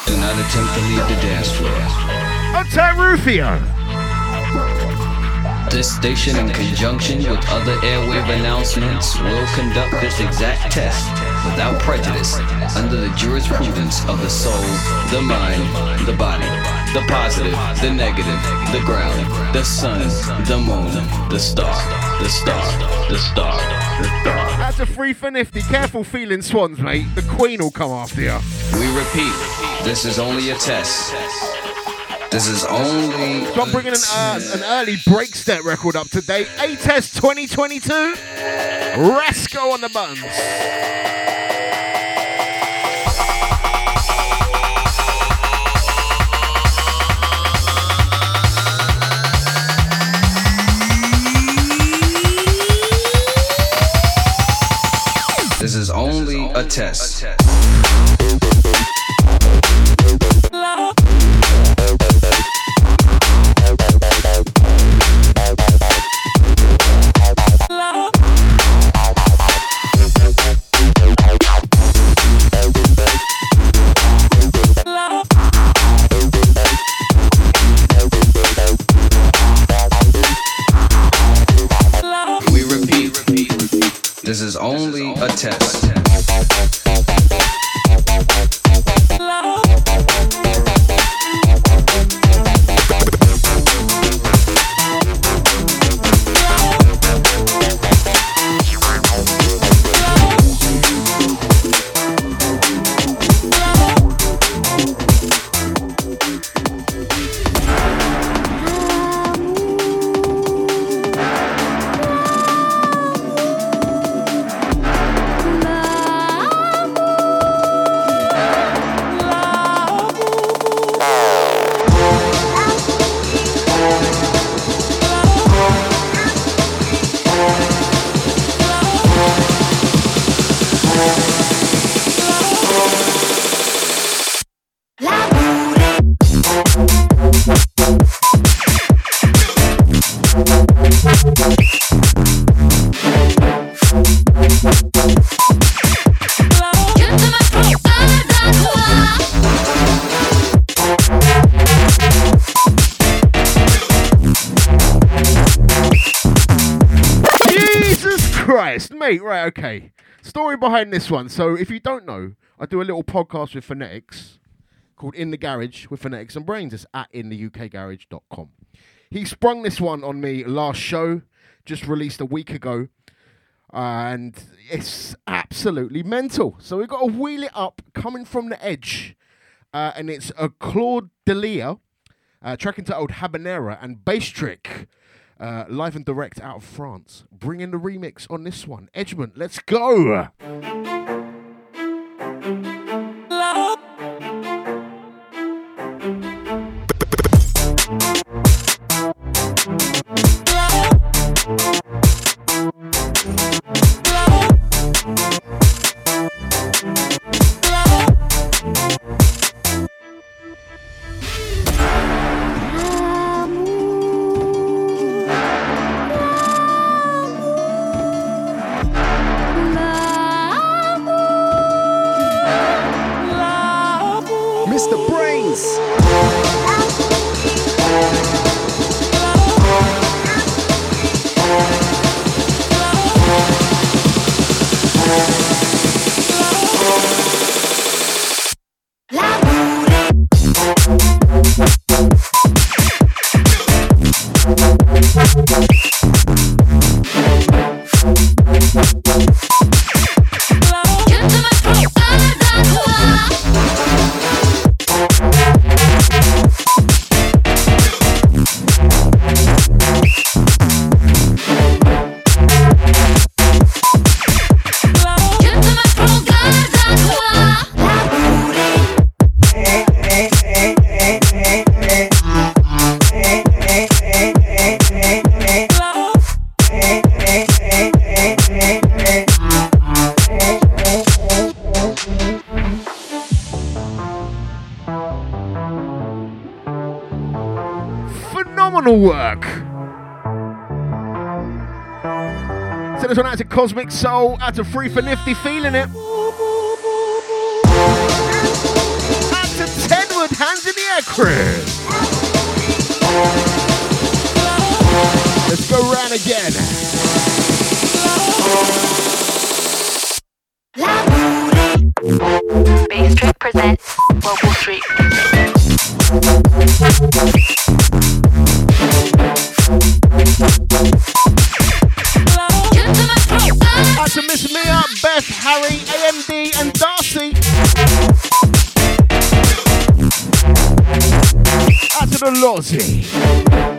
Do not attempt to leave the dance floor. Attack Rufio. This station, in conjunction with other airwave announcements, will conduct this exact test without prejudice under the jurisprudence of the soul, the mind, the body. the positive, the negative, the ground, the sun, the moon, the star, the star, the star, the star. That's a free for nifty. Careful feeling, Swans, mate. The Queen will come after you. We repeat, this is only a test. This is only... So I'm bringing an early break step record up today. A-Test 2022. Rasco on the buttons. This is only a test. This is only a test. Right, okay. Story behind this one. So if you don't know, I do a little podcast with Phonetix called In the Garage with Phonetix and Brains. It's at in the UK garage.com. He sprung this one on me last show, just released a week ago, and it's absolutely mental. So we've got to wheel it up, Coming From the Edge, and it's a Claude Delia, track into Old Habanera and Bass Trick. Live and direct out of France. Bring in the remix on this one. Edgman, let's go! Cosmic Soul, that's a free for nifty, feeling it. That's a Tedward, hands in the air, Chris. Let's go round again. Bass Trick presents Global Street. Out to Miss Mia, Beth, Harry, AMD and Darcy. Out to the Lozzy.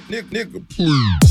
nigga, bro.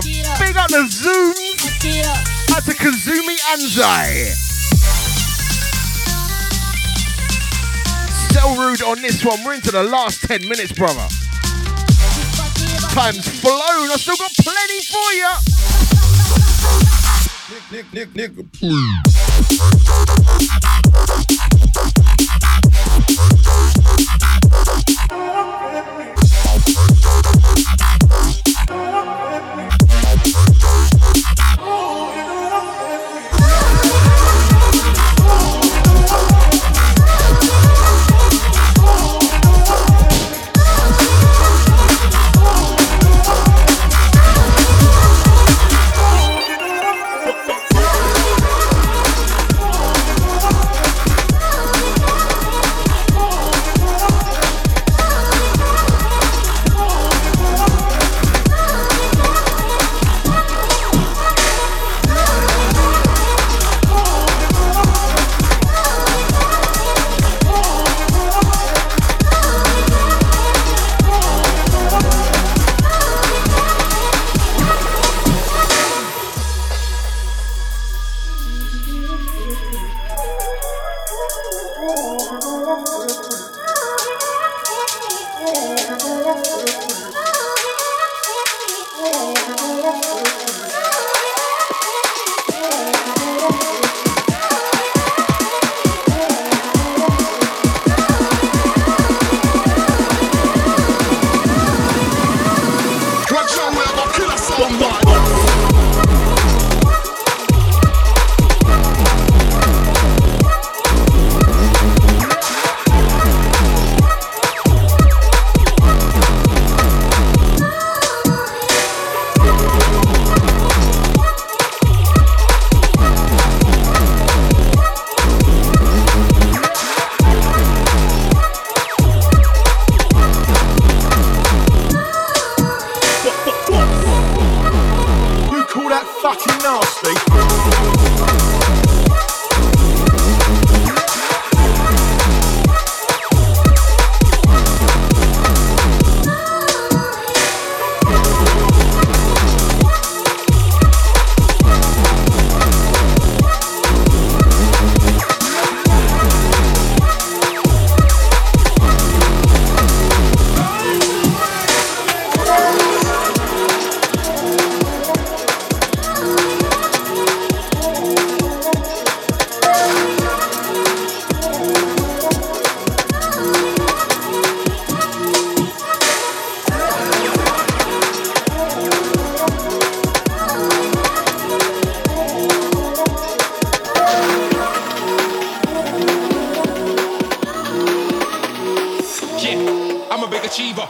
Big up the Zoom. At the Kazumi Anzai. So rude on this one. We're into the last 10 minutes, brother. Time's flown. I still got plenty for ya.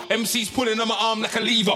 MC's pulling on my arm like a lever.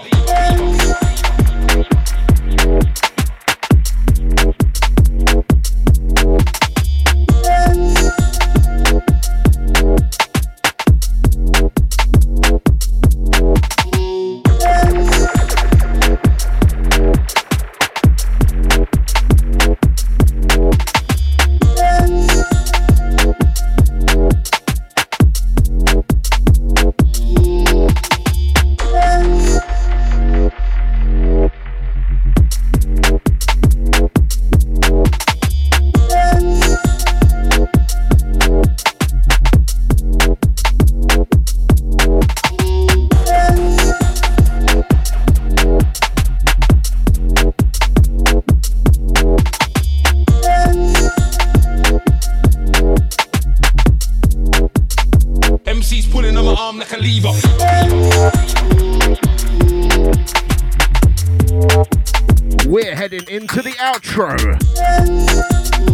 leave her. We're heading into the outro.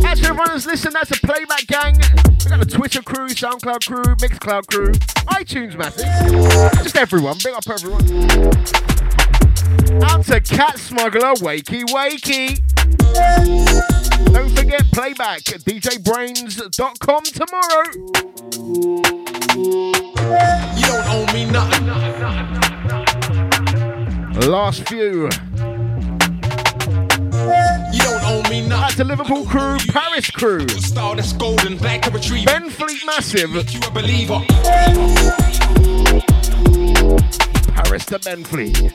As everyone's listened, that's a playback gang. We've got a Twitter crew, SoundCloud crew, Mixcloud crew, iTunes massive. Just everyone, big up everyone. Out to Cat Smuggler, wakey wakey. Don't forget playback at DJBrains.com tomorrow. You don't owe me nothing. Last few. You don't owe me nothing. Out to Liverpool crew, Paris crew. Ben Fleet Massive. Paris to Ben Fleet.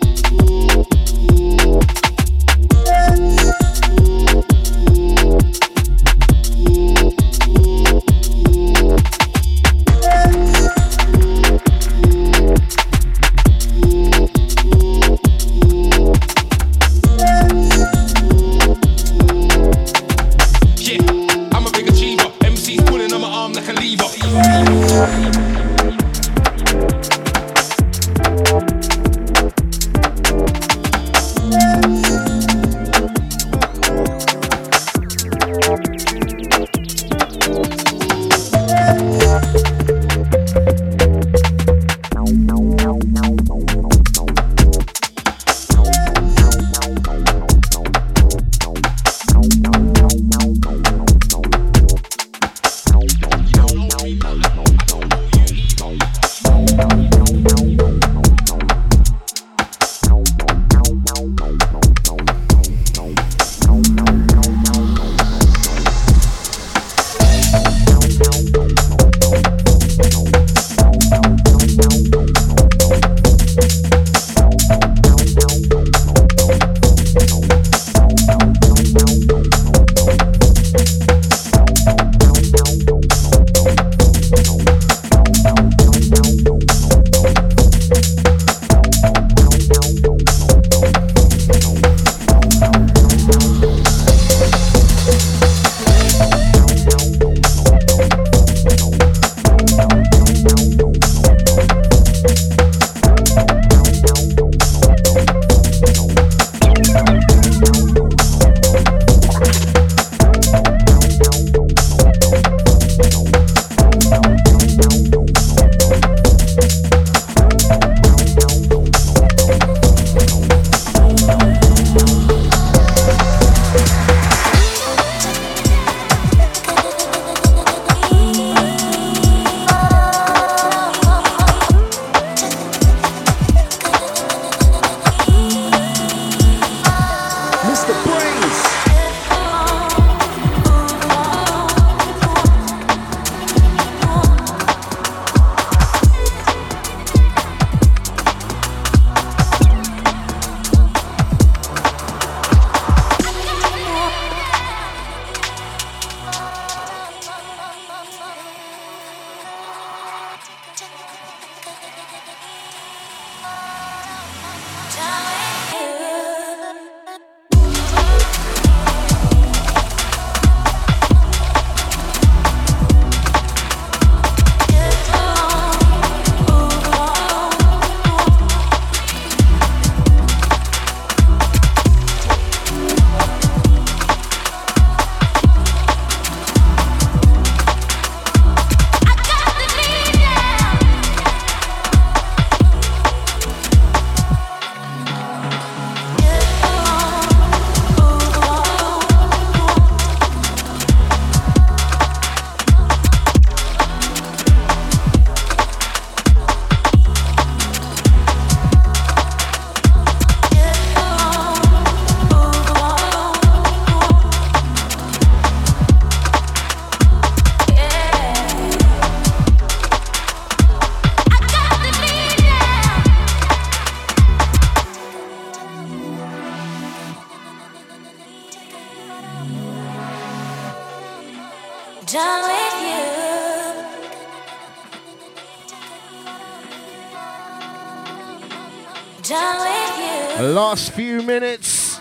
Last few minutes.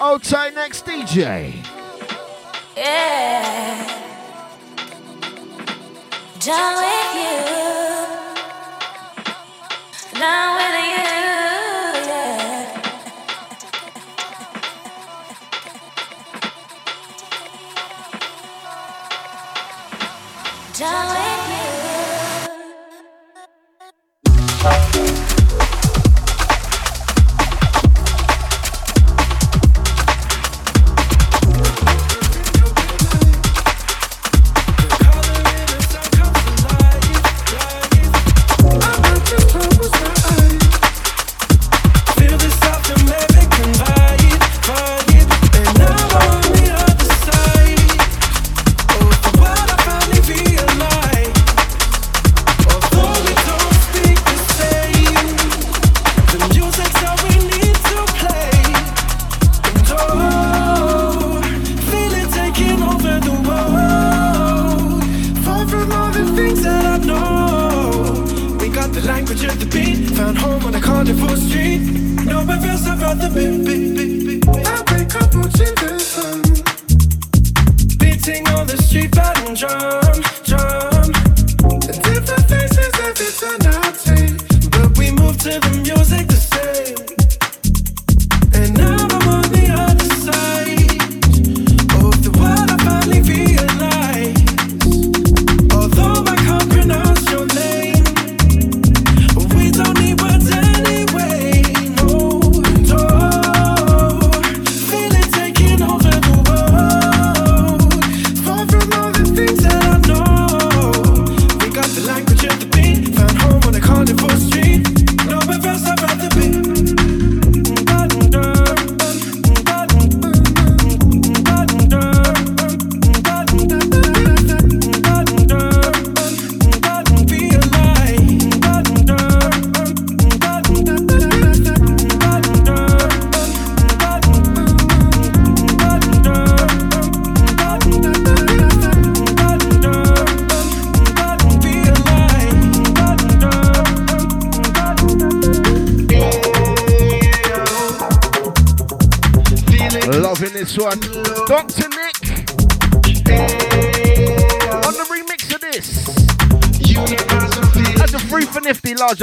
Old time next DJ. Yeah. Done with you.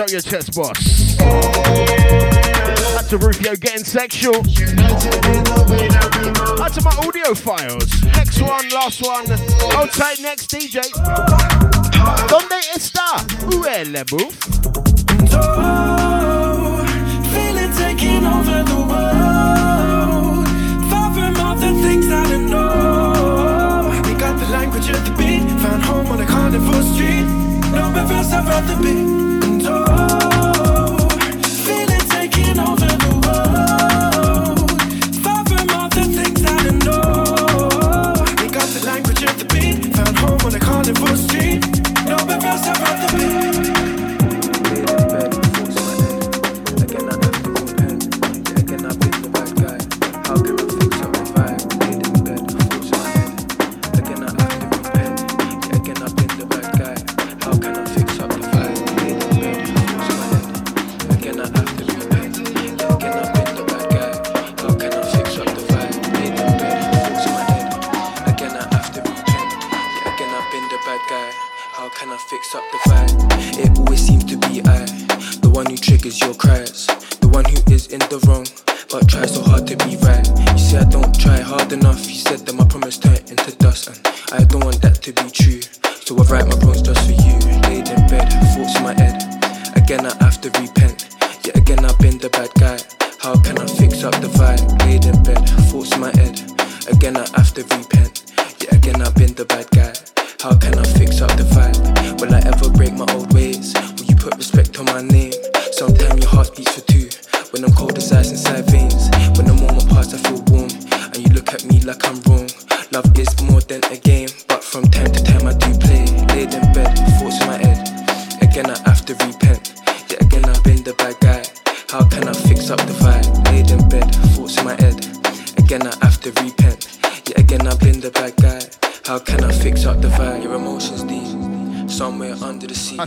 Your chest, boss. Out to Rufio getting sexual. Out to my audio files. Hex one, last one. Hold tight, next DJ. Donde está el booth? Feeling taking over the world. Far from all the things I don't know. We got the language at the beat. Found home on a carnival street. Nowhere else I'd rather be.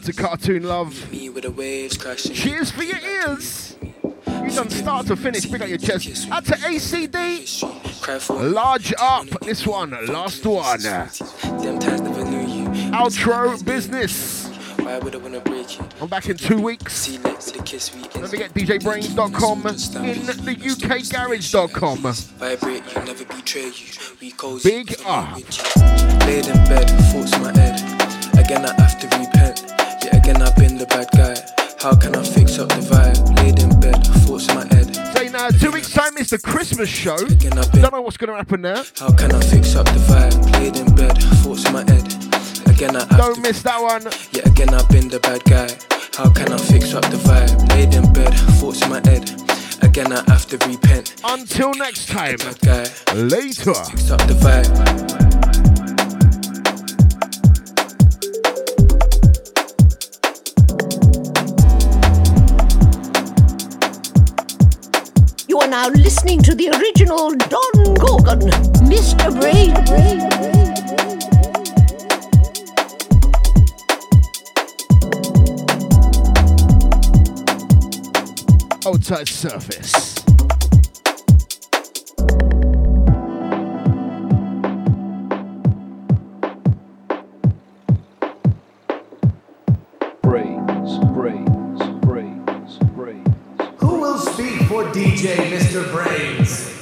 To Cartoon Love. Me with the waves crashing. Cheers for your ears. You done start to finish, big out your chest. Out to ACD. Large up. This one, last one. Outro business. I'm back in 2 weeks. Let me get DJBrains.com, in the UK garage.com. Big up. Laid in bed, thoughts in my head. again I have to repent. Yet again I've been the bad guy. How can I fix up the vibe? Laid in bed, thoughts in my head. Say now, 2 weeks time is the Christmas show. Again, don't know what's gonna happen now. How can I fix up the vibe? Laid in bed, thoughts in my head. Again I have don't to miss that one. Yet again I've been the bad guy. How can I fix up the vibe? Laid in bed, thoughts in my head. Again I have to repent. Until next time. Guy. Later. Fix up the vibe. You are now listening to the original Don Gorgon, Mr. Brain. Outside surface. Brains. Who will speak for DJ Mr. Brains?